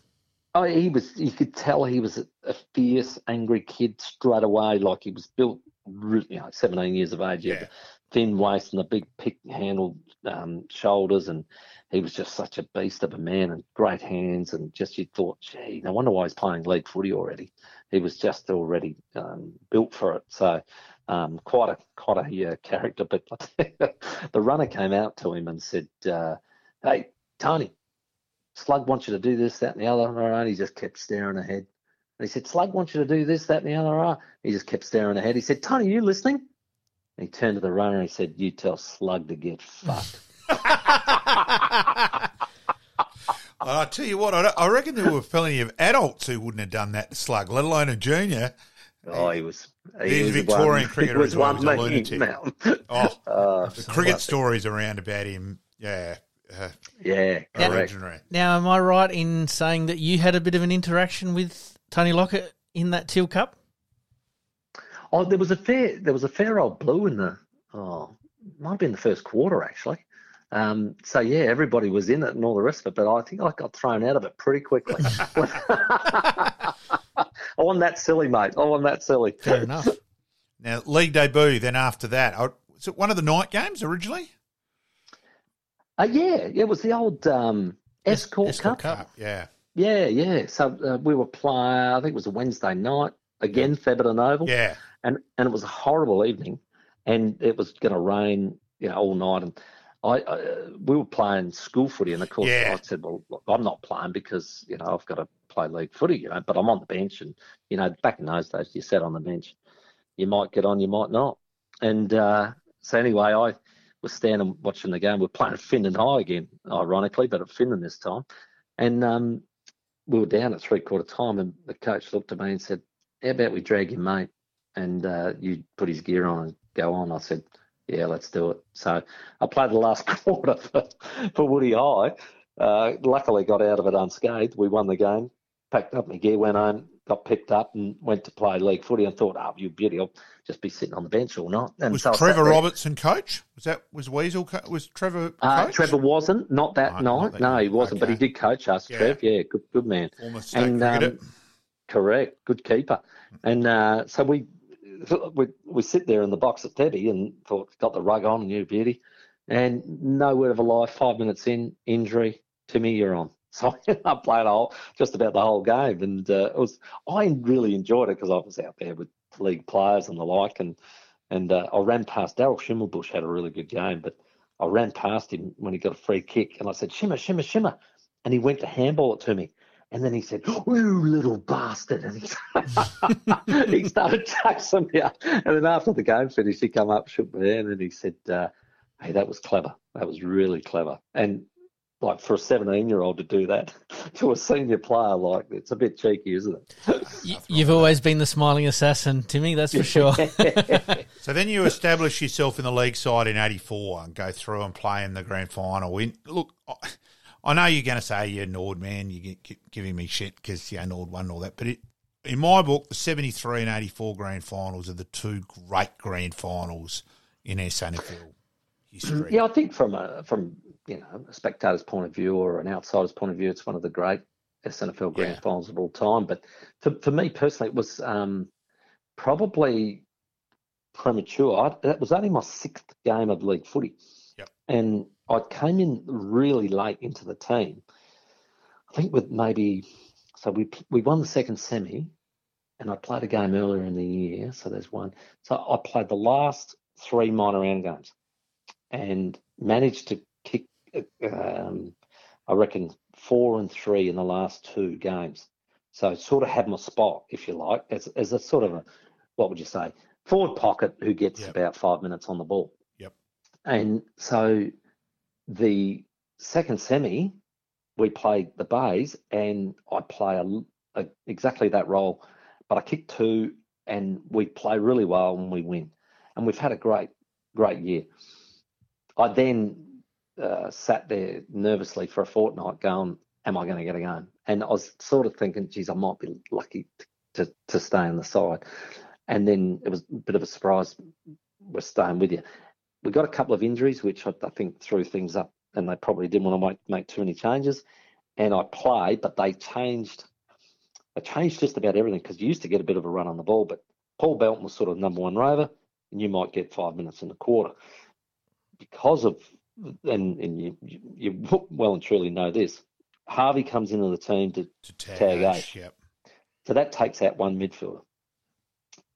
Oh, you could tell he was a fierce, angry kid straight away. Like he was built, 17 years of age. Yeah. Thin waist and the big pick-handled shoulders. And he was just such a beast of a man and great hands. And just you thought, gee, no wonder why he's playing league footy already. He was just already built for it. So quite a character. But the runner came out to him and said, "Hey, Tony, Slug wants you to do this, that, and the other." And he just kept staring ahead. And he said, "Slug wants you to do this, that, and the other." He just kept staring ahead. He said, "Tony, are you listening?" And he turned to the runner and he said, "You tell Slug to get fucked." I tell you what, I reckon there were plenty of adults who wouldn't have done that to Slug, let alone a junior. Oh, he was Victorian cricketer as well. He was a lunatic. The cricket stories around about him, legendary. Now, am I right in saying that you had a bit of an interaction with Tony Lockett in that Teal Cup? Oh, there was a fair old blue in the might have been the first quarter actually. So yeah, everybody was in it and all the rest of it, but I think I got thrown out of it pretty quickly. I won that silly, mate. Fair enough. Now, league debut. Then after that, was it one of the night games originally? It was the old Escort Cup. Yeah. So we were playing, I think it was a Wednesday night, again, Theberton Oval. Yeah. And it was a horrible evening, and it was going to rain all night. And we were playing school footy, and of course I said, well, look, I'm not playing because, you know, I've got to play league footy, you know, but I'm on the bench. And, you know, back in those days, you sat on the bench. You might get on, you might not. And so anyway, I was standing watching the game. We're playing Finn and High again, ironically, but at Finn this time. And we were down at three-quarter time, and the coach looked at me and said, how about we drag your mate and you put his gear on and go on? I said, yeah, let's do it. So I played the last quarter for Woody High. Luckily got out of it unscathed. We won the game, packed up my gear, went home, got picked up and went to play league footy and thought, oh, you beauty, I'll just be sitting on the bench all night. And was so Trevor Robertson coach? Was Trevor coach? Trevor wasn't, not that night. No, he wasn't, okay. But he did coach us, Trev. Yeah, good man. Almost and correct, good keeper. And so we sit there in the box at Teddy and thought, got the rug on, new beauty. And no word of a lie, 5 minutes in, injury, Timmy, you're on. So I ended up playing just about the whole game. And I really enjoyed it because I was out there with league players and the like. And I ran past Darryl Schimmelbusch, had a really good game, but I ran past him when he got a free kick. And I said, shimmer, shimmer, shimmer. And he went to handball it to me. And then he said, "Oh, little bastard!" And he started chasing me. And then after the game finished, he came up, shook me hand, and he said, "Hey, that was clever. That was really clever." And like for a 17-year-old to do that to a senior player, like it's a bit cheeky, isn't it? You've always been the smiling assassin, Timmy. That's for sure. So then you establish yourself in the league side in '84 and go through and play in the grand final. Look. I know you're going to say, yeah, Nord, man, you keep giving me shit because, yeah, Nord won and all that. But in my book, the 73 and 84 grand finals are the two great grand finals in our NFL history. Yeah, I think from you know, a spectator's point of view or an outsider's point of view, it's one of the great SNFL grand finals of all time. But for me personally, it was probably premature. That was only my sixth game of league footy. Yep. And I came in really late into the team. I think with we won the second semi and I played a game earlier in the year. So there's one. So I played the last three minor round games and managed to kick, I reckon, 4 and 3 in the last two games. So I sort of had my spot, if you like, as a sort of a, what would you say, forward pocket who gets about 5 minutes on the ball. Yep. And so the second semi, we played the Bays, and I play exactly that role, but I kick 2, and we play really well, and we win. And we've had a great, great year. I then sat there nervously for a fortnight going, am I going to get a game? And I was sort of thinking, geez, I might be lucky to stay on the side. And then it was a bit of a surprise, we're staying with you. We got a couple of injuries, which I think threw things up, and they probably didn't want to make too many changes. And I played, but they changed just about everything because you used to get a bit of a run on the ball, but Paul Belton was sort of #1 rover, and you might get 5 minutes in the quarter. Because of, and you well and truly know this, Harvey comes into the team to tag Ash. Yep. So that takes out one midfielder,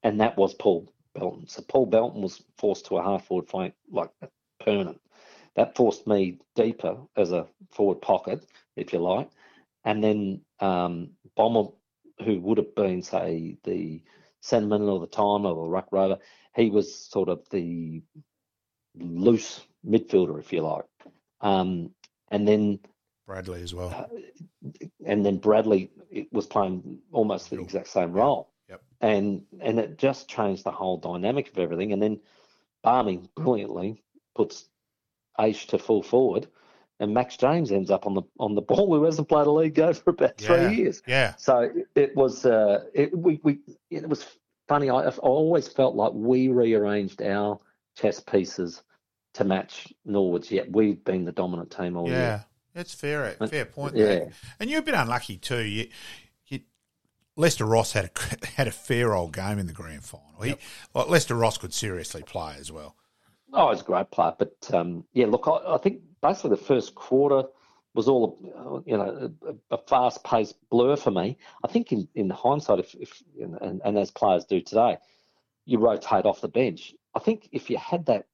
and that was Paul Belton. So Paul Belton was forced to a half forward flank, like permanent. That forced me deeper as a forward pocket, if you like. And then Bomber, who would have been, say, the sentiment or the timer or the ruck rover, he was sort of the loose midfielder, if you like. And then Bradley as well. And then Bradley was playing almost the exact same role. Yep. And it just changed the whole dynamic of everything. And then Barming brilliantly puts Aish to full forward, and Max James ends up on the ball, who hasn't played a league game for about 3 years. Yeah. So it was it was funny. I always felt like we rearranged our chess pieces to match Norwood's. Yet we've been the dominant team all year. That's fair. Fair point. Yeah. There. And you're a bit unlucky too. Lester Ross had a fair old game in the grand final. Yep. Lester Ross could seriously play as well. Oh, he's a great player. But, I think basically the first quarter was all, a fast-paced blur for me. I think in hindsight, if as players do today, you rotate off the bench. I think if you had that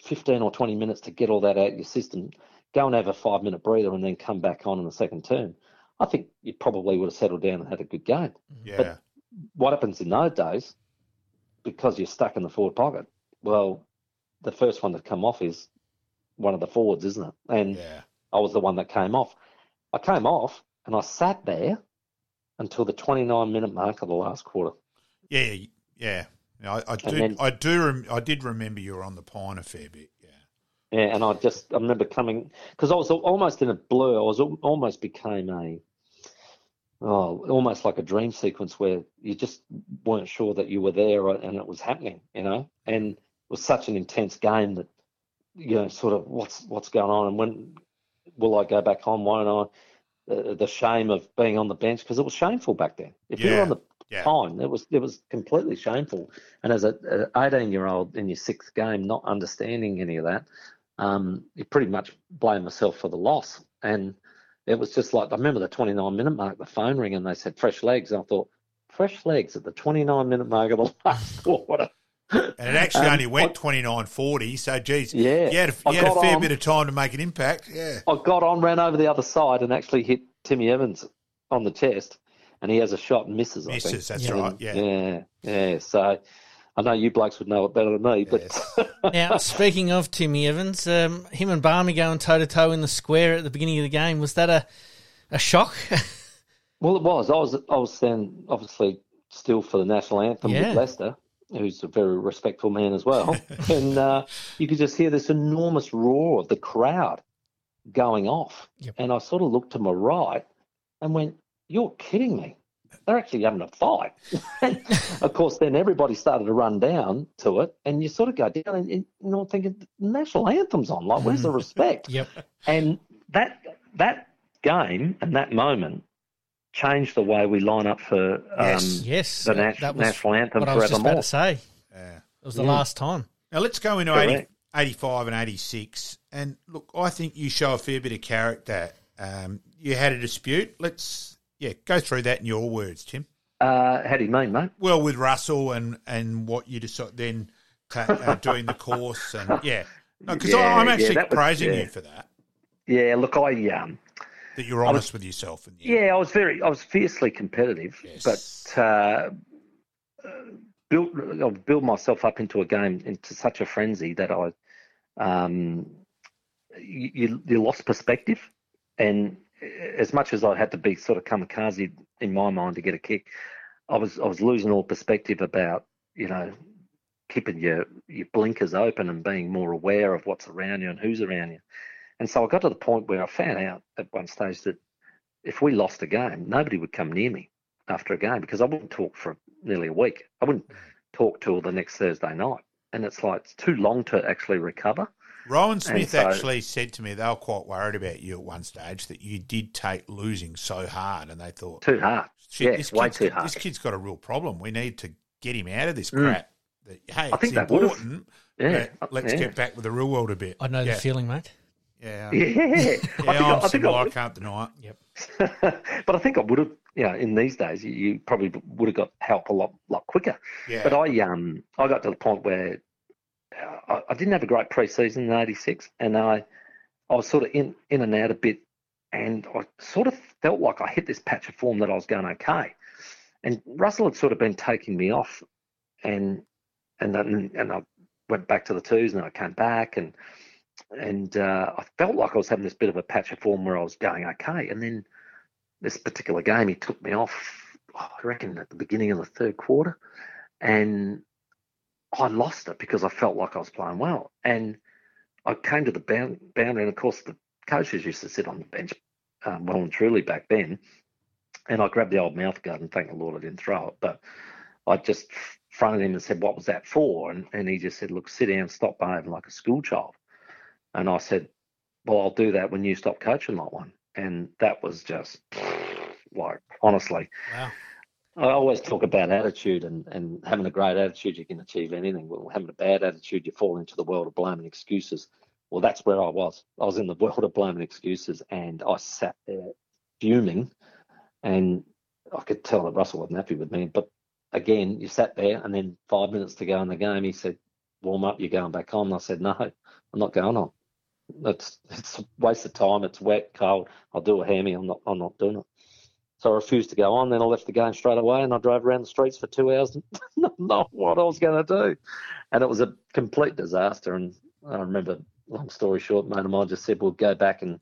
15 or 20 minutes to get all that out of your system, go and have a 5-minute breather and then come back on in the second term, I think you probably would have settled down and had a good game. Yeah. But what happens in those days, because you're stuck in the forward pocket, well, the first one to come off is one of the forwards, isn't it? And yeah. I was the one that came off. I came off and I sat there until the 29-minute mark of the last quarter. Yeah, yeah. Now, I did remember you were on the pine a fair bit. Yeah, and I remember coming because I was almost in a blur. I was almost became almost like a dream sequence where you just weren't sure that you were there and it was happening, you know. And it was such an intense game that, you know, sort of what's going on and when will I go back home? Won't I? The shame of being on the bench because it was shameful back then. If you were on the time, it was completely shameful. And as an 18-year-old in your sixth game, not understanding any of that. You pretty much blame myself for the loss. And it was just like, I remember the 29-minute mark, the phone rang and they said, fresh legs. And I thought, fresh legs at the 29-minute mark of the last quarter. And it actually only went 29.40. So, geez, you had a fair bit of time to make an impact. Yeah, I got on, ran over the other side and actually hit Timmy Evans on the chest. And he has a shot and misses, I think. Misses, that's right, Yeah, so... I know you blokes would know it better than me. But Now, speaking of Timmy Evans, him and Barmy going toe-to-toe in the square at the beginning of the game, was that a shock? Well, it was. I was then obviously still for the national anthem with Lester, who's a very respectful man as well. And you could just hear this enormous roar of the crowd going off. Yep. And I sort of looked to my right and went, you're kidding me. They're actually having a fight. Of course, then everybody started to run down to it, and you sort of go down and you know, thinking the national anthem's on. Like, where's the respect? Yep. And that game and that moment changed the way we line up for the national anthem forevermore. I was just about to say. Yeah. It was the last time. Now let's go into 85 and 86. And look, I think you show a fair bit of character. You had a dispute. Yeah, go through that in your words, Tim. How do you mean, mate? Well, with Russell and what you decide then doing the course and I'm actually praising you for that. Yeah, look, I that you're honest with yourself. And I was fiercely competitive, but I built myself up into a game into such a frenzy that I you lost perspective and. As much as I had to be sort of kamikaze in my mind to get a kick, I was losing all perspective about, you know, keeping your blinkers open and being more aware of what's around you and who's around you. And so I got to the point where I found out at one stage that if we lost a game, nobody would come near me after a game because I wouldn't talk for nearly a week. I wouldn't talk till the next Thursday night. And it's like it's too long to actually recover. Rowan Smith actually said to me they were quite worried about you at one stage that you did take losing so hard and they thought... Too hard. Too hard. This kid's got a real problem. We need to get him out of this crap. Hey, it's important, but let's get back with the real world a bit. I know the feeling, mate. Yeah. I can't deny it. Yep. But I think I would have, you know, in these days, you probably would have got help a lot quicker. Yeah. But I got to the point where... I didn't have a great pre-season in 86 and I was sort of in and out a bit and I sort of felt like I hit this patch of form that I was going okay. And Russell had sort of been taking me off and I went back to the twos and I came back and I felt like I was having this bit of a patch of form where I was going okay. And then this particular game, he took me off, I reckon at the beginning of the third quarter and I lost it because I felt like I was playing well. And I came to the boundary, and, of course, the coaches used to sit on the bench well and truly back then. And I grabbed the old mouthguard, and thank the Lord I didn't throw it. But I just fronted him and said, what was that for? And he just said, look, sit down, stop behaving like a schoolchild. And I said, well, I'll do that when you stop coaching like one. And that was just, like, honestly. Wow. I always talk about attitude and having a great attitude, you can achieve anything. Well, having a bad attitude, you fall into the world of blame and excuses. Well, that's where I was. I was in the world of blame and excuses, and I sat there fuming, and I could tell that Russell wasn't happy with me. But, again, you sat there, and then 5 minutes to go in the game, he said, warm up, you're going back on. And I said, no, I'm not going on. It's a waste of time. It's wet, cold. I'll do a hammy. I'm not doing it. So I refused to go on. Then I left the game straight away and I drove around the streets for 2 hours and not know what I was going to do. And it was a complete disaster. And I remember, long story short, mate of mine just said, well, go back and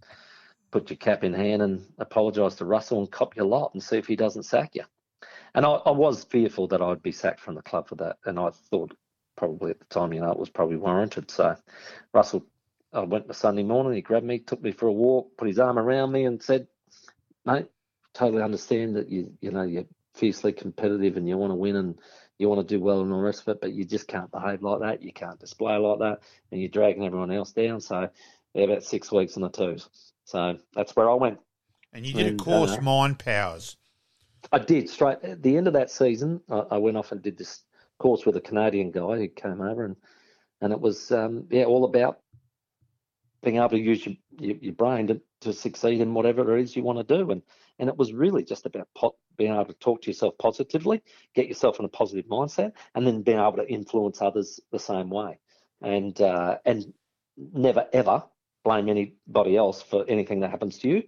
put your cap in hand and apologise to Russell and cop your lot and see if he doesn't sack you. And I was fearful that I'd be sacked from the club for that. And I thought probably at the time, you know, it was probably warranted. So Russell, I went to Sunday morning, he grabbed me, took me for a walk, put his arm around me and said, mate, totally understand that you know you're fiercely competitive and you want to win and you want to do well and all the rest of it, but you just can't behave like that, you can't display like that, and you're dragging everyone else down. So yeah, about 6 weeks on the twos. So that's where I went. And you did a course, Mind Powers. I did. Straight at the end of that season, I went off and did this course with a Canadian guy who came over, and it was all about being able to use your brain to succeed in whatever it is you want to do. And it was really just about being able to talk to yourself positively, get yourself in a positive mindset, and then being able to influence others the same way. And never, ever blame anybody else for anything that happens to you.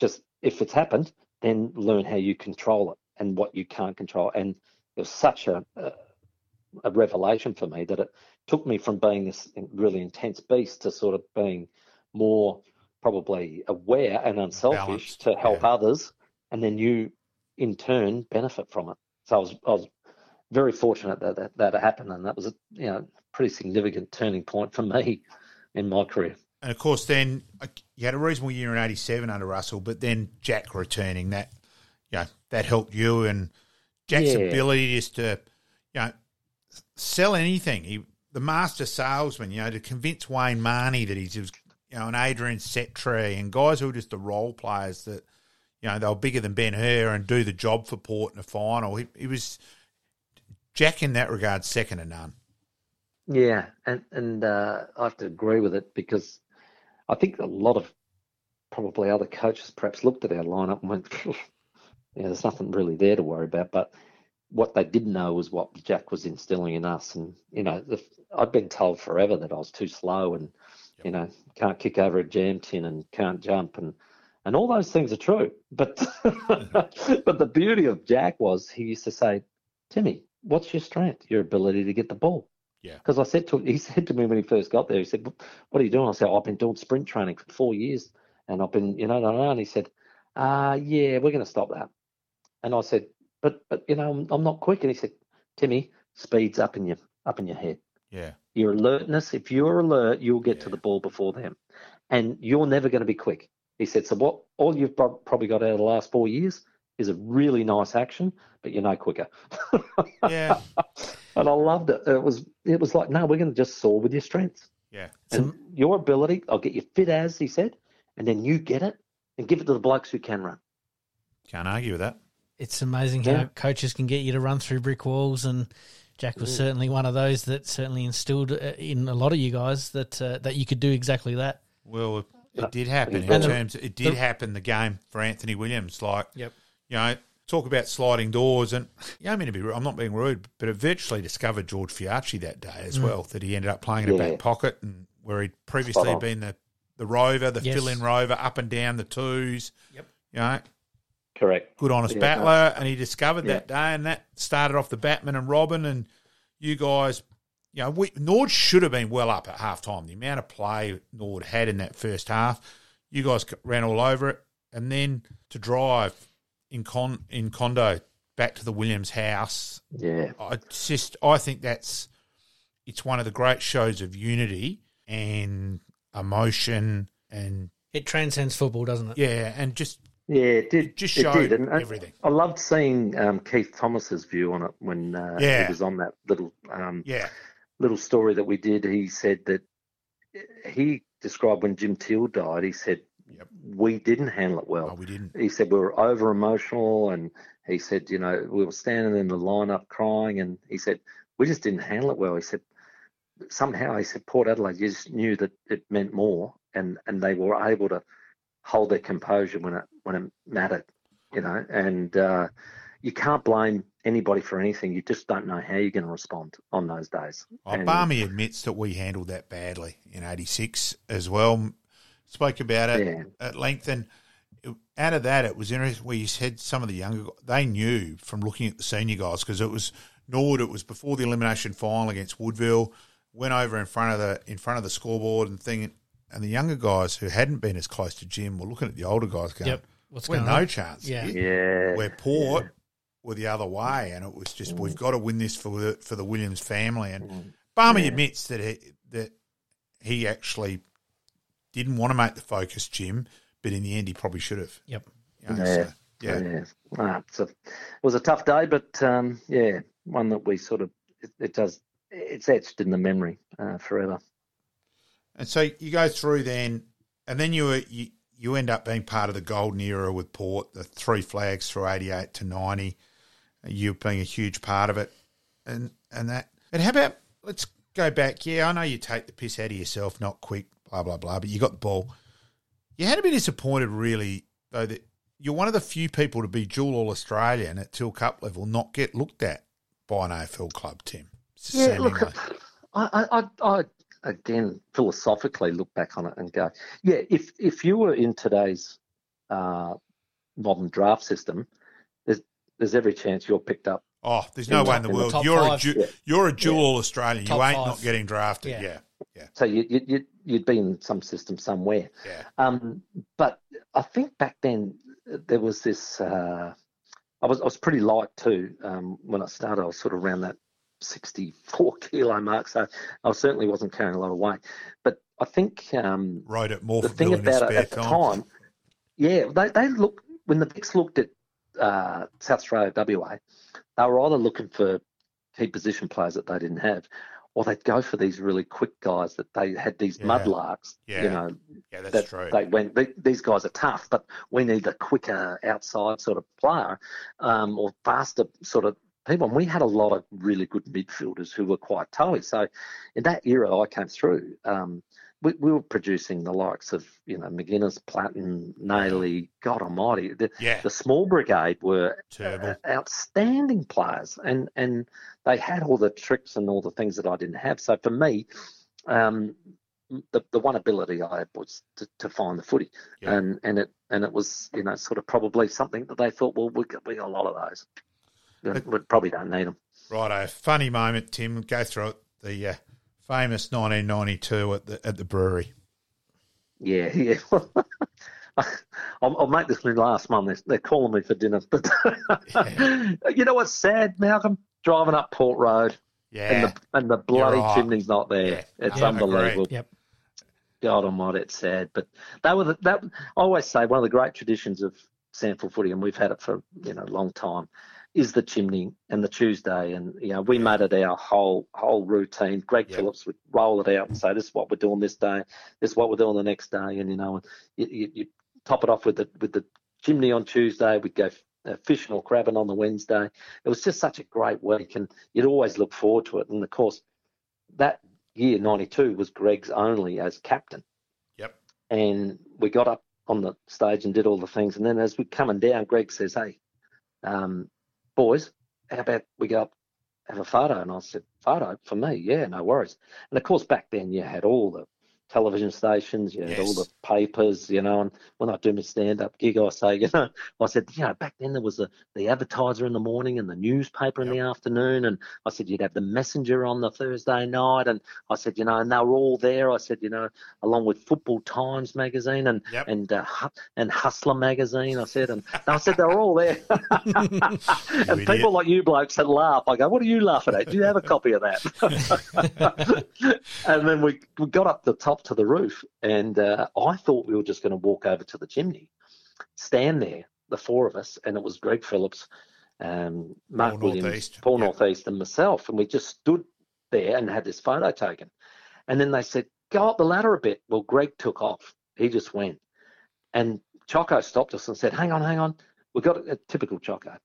Just if it's happened, then learn how you control it and what you can't control. And it was such a revelation for me that it took me from being this really intense beast to sort of being more probably aware and unselfish balanced, to help others, and then you in turn benefit from it. So I was very fortunate that happened, and that was a pretty significant turning point for me in my career. And of course then you had a reasonable year in 87 under Russell, but then Jack returning, that that helped you, and Jack's ability is to sell anything. The master salesman, to convince Wayne Marnie that he's an Adrian Setre and guys who were just the role players that, they were bigger than Ben Hur and do the job for Port in the final. He was, Jack in that regard, second to none. Yeah, and I have to agree with it, because I think a lot of probably other coaches perhaps looked at our lineup and went, there's nothing really there to worry about, but what they didn't know was what Jack was instilling in us. And, I'd been told forever that I was too slow and, can't kick over a jam tin and can't jump. And all those things are true. But but the beauty of Jack was he used to say, Timmy, what's your strength? Your ability to get the ball. Yeah. Because he said to me when he first got there, he said, what are you doing? I said, I've been doing sprint training for 4 years. And I've been, and he said, we're going to stop that. And I said, But I'm not quick. And he said, Timmy, speed's up in your head. Yeah. Your alertness, if you're alert, you'll get to the ball before them. And you're never going to be quick. He said, so what all you've probably got out of the last 4 years is a really nice action, but you're no quicker. Yeah. And I loved it. It was like, no, we're going to just soar with your strengths. Yeah. And your ability, I'll get you fit as, he said, and then you get it and give it to the blokes who can run. Can't argue with that. It's amazing how coaches can get you to run through brick walls, and Jack was certainly one of those that certainly instilled in a lot of you guys that you could do exactly that. Well, it did happen. It did happen. The game for Anthony Williams, talk about sliding doors, and I'm not being rude, but it virtually discovered George Fiacchi that day as well. That he ended up playing in a back pocket, and where he'd previously been the rover, the fill-in rover, up and down the twos. Yep, correct. Good, honest battler, and he discovered that day, and that started off the Batman and Robin, and you guys, Nord should have been well up at halftime. The amount of play Nord had in that first half, you guys ran all over it, and then to drive in Condo back to the Williams house. Yeah, I think it's one of the great shows of unity and emotion, and it transcends football, doesn't it? Yeah, and just. Yeah, it did. It just showed it and everything. I loved seeing Keith Thomas's view on it when he was on that little story that we did. He said that he described when Jim Teal died. He said we didn't handle it well. No, we didn't. He said we were over emotional, and he said we were standing in the lineup crying, and he said we just didn't handle it well. He said somehow Port Adelaide just knew that it meant more, and they were able to hold their composure when it mattered, and you can't blame anybody for anything. You just don't know how you're going to respond on those days. Oh, Barmy admits that we handled that badly in '86 as well. Spoke about it at length, and out of that, it was interesting where you said some of the younger guys, they knew from looking at the senior guys, because it was Norwood. It was before the elimination final against Woodville. Went over in front of the scoreboard and thing, and the younger guys who hadn't been as close to Jim were looking at the older guys going, "Yep, what's going on? No chance. Yeah, we're Port." Yeah. Or the other way, and it was just we've got to win this for the Williams family. And Barmy admits that he actually didn't want to make the focus, Jim, but in the end he probably should have. Yep. You know, so it was a tough day, but one that we sort of it's etched in the memory forever. And so you go through then, and then you end up being part of the golden era with Port, the three flags through 88 to 90, you being a huge part of it. And that. And how about, let's go back. Yeah, I know you take the piss out of yourself, not quick, blah, blah, blah, but you got the ball. You had to be disappointed, really, though, that you're one of the few people to be dual All-Australian at Till Cup level, not get looked at by an AFL club, Tim. Yeah, look, I again, philosophically look back on it and go, yeah, if you were in today's modern draft system, there's every chance you're picked up. Oh, there's no way in the world. You're a dual Australian. Top you ain't five. Not getting drafted. Yeah. So you'd be in some system somewhere. Yeah. But I think back then there was this. I was pretty light too when I started. I was sort of around that 64 kilo mark, so I certainly wasn't carrying a lot of weight. But I think rode it more. The thing about it at the time, they looked, when the Vicks looked at South Australia WA, they were either looking for key position players that they didn't have, or they'd go for these really quick guys that they had, these mudlarks. Yeah. You know, that's true. They went, these guys are tough, but we need a quicker outside sort of player or faster sort of people. And we had a lot of really good midfielders who were quite toey. So in that era I came through, we were producing the likes of, McGuinness, Platten, Nailey, God almighty. The small brigade were outstanding players, and they had all the tricks and all the things that I didn't have. So for me, the one ability I had was to find the footy, and it was, sort of probably something that they thought, well, we got a lot of those. We probably don't need them. Right, a funny moment, Tim. Go through it. The famous 1992 at the brewery. Yeah. I'll make this my last one. They're calling me for dinner. But you know what's sad, Malcolm? Driving up Port Road. Yeah. And the bloody chimney's not there. Yeah. It's unbelievable. Agree. Yep. God almighty, it's sad. But they were I always say one of the great traditions of Sandford footy, and we've had it for a long time, is the chimney and the Tuesday. And, we made it our whole routine. Greg Phillips would roll it out and say, this is what we're doing this day. This is what we're doing the next day. And, you top it off with the chimney on Tuesday. We'd go fishing or crabbing on the Wednesday. It was just such a great week, and you'd always look forward to it. And, of course, that year, 92, was Greg's only as captain. Yep. And we got up on the stage and did all the things. And then as we're coming down, Greg says, hey, boys, how about we go up, have a photo? And I said, photo? For me? Yeah, no worries. And, of course, back then you had all the television stations, you had all the papers, and when I do my stand-up gig, I say, I said, back then there was the advertiser in the morning and the newspaper in the afternoon, and I said you'd have the Messenger on the Thursday night, and I said, and they were all there, I said, along with Football Times magazine and Hustler magazine, I said, and I said they were all there. And idiot. People like you blokes that laugh, I go, what are you laughing at? Do you have a copy of that? And then we got up the top to the roof, and I thought we were just going to walk over to the chimney, stand there, the four of us, and it was Greg Phillips, Mark Williams, Northeast. Paul Northeast, and myself, and we just stood there and had this photo taken. And then they said, go up the ladder a bit. Well, Greg took off. He just went. And Choco stopped us and said, hang on. We've got a typical Choco.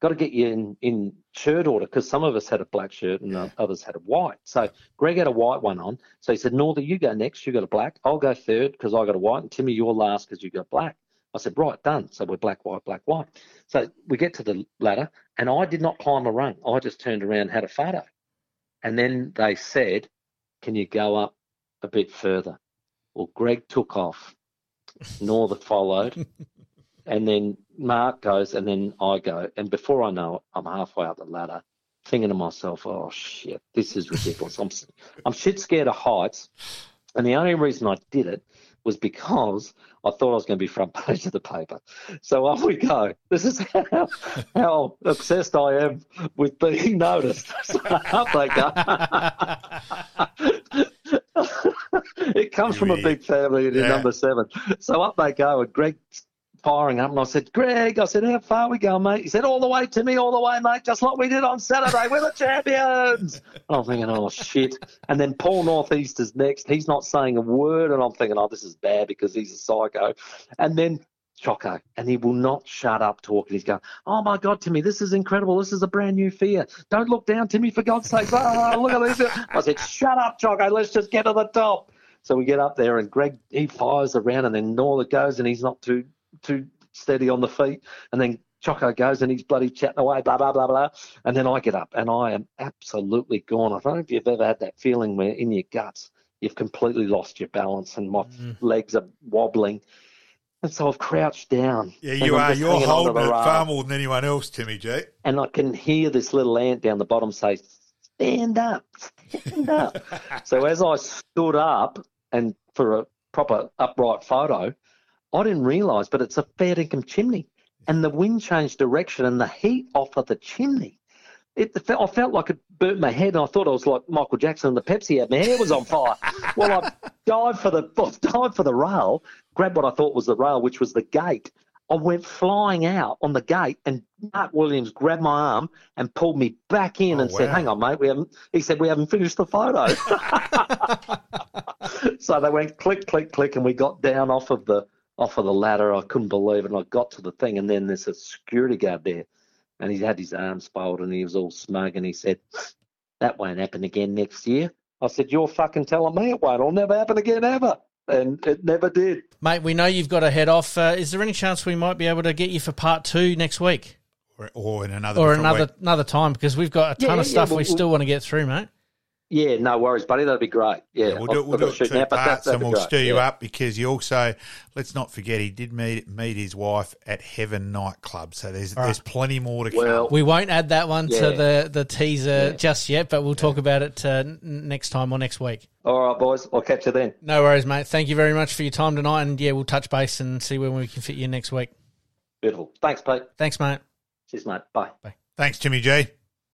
Got to get you in shirt order, because some of us had a black shirt and others had a white. So Greg had a white one on. So he said, Norther, you go next. You got a black. I'll go third because I got a white. And Timmy, you're last because you got black. I said, right, done. So we're black, white, black, white. So we get to the ladder, and I did not climb a rung. I just turned around, had a photo. And then they said, can you go up a bit further? Well, Greg took off. Norther followed. And then Mark goes, and then I go. And before I know it, I'm halfway up the ladder, thinking to myself, oh, shit, this is ridiculous. I'm shit scared of heights. And the only reason I did it was because I thought I was going to be front page of the paper. So off we go. This is how obsessed I am with being noticed. So up they go. It comes from a big family in number 7. So up they go, and Greg's firing up, and I said, Greg, I said, how far are we going, mate? He said, all the way to me, all the way, mate, just like we did on Saturday. We're the champions. And I'm thinking, oh, shit. And then Paul Northeast is next. He's not saying a word, and I'm thinking, oh, this is bad because he's a psycho. And then Choco, and he will not shut up talking. He's going, oh, my God, Timmy, this is incredible. This is a brand new fear. Don't look down, Timmy, for God's sake. Oh, look at this. I said, shut up, Choco. Let's just get to the top. So we get up there, and Greg, he fires around, and then Norla goes, and he's not too steady on the feet, and then Choco goes and he's bloody chatting away, blah, blah, blah, blah, and then I get up and I am absolutely gone. I don't know if you've ever had that feeling where in your guts you've completely lost your balance and my legs are wobbling, and so I've crouched down. Yeah, you are. You're holding it far more than anyone else, Timmy G. And I can hear this little ant down the bottom say, stand up, stand up. So as I stood up and for a proper upright photo, I didn't realise, but it's a fair income chimney, and the wind changed direction and the heat off of the chimney. I felt like it burnt my head, and I thought I was like Michael Jackson and the Pepsi ad. My hair was on fire. Well, I dived for the rail, grabbed what I thought was the rail, which was the gate. I went flying out on the gate, and Mark Williams grabbed my arm and pulled me back in said, hang on, mate, he said, we haven't finished the photo. So they went click, click, click, and we got down off of the ladder. I couldn't believe it, and I got to the thing, and then there's a security guard there, and he had his arms folded, and he was all smug, and he said, that won't happen again next year. I said, you're fucking telling me it won't. It'll never happen again ever. And it never did. Mate, we know you've got to head off. Is there any chance we might be able to get you for part 2 next week? Or in another time, because we've got a ton of stuff we still want to get through, mate. Yeah, no worries, buddy. That'd be great. Yeah, we'll do it 2 parts, and we'll stir you up, because you also, let's not forget, he did meet his wife at Heaven Nightclub, so there's plenty more to come. We won't add that one to the teaser just yet, but we'll talk about it next time or next week. All right, boys. I'll catch you then. No worries, mate. Thank you very much for your time tonight, and, we'll touch base and see when we can fit you in next week. Beautiful. Thanks, Pete. Thanks, mate. Cheers, mate. Bye. Thanks, Timmy G.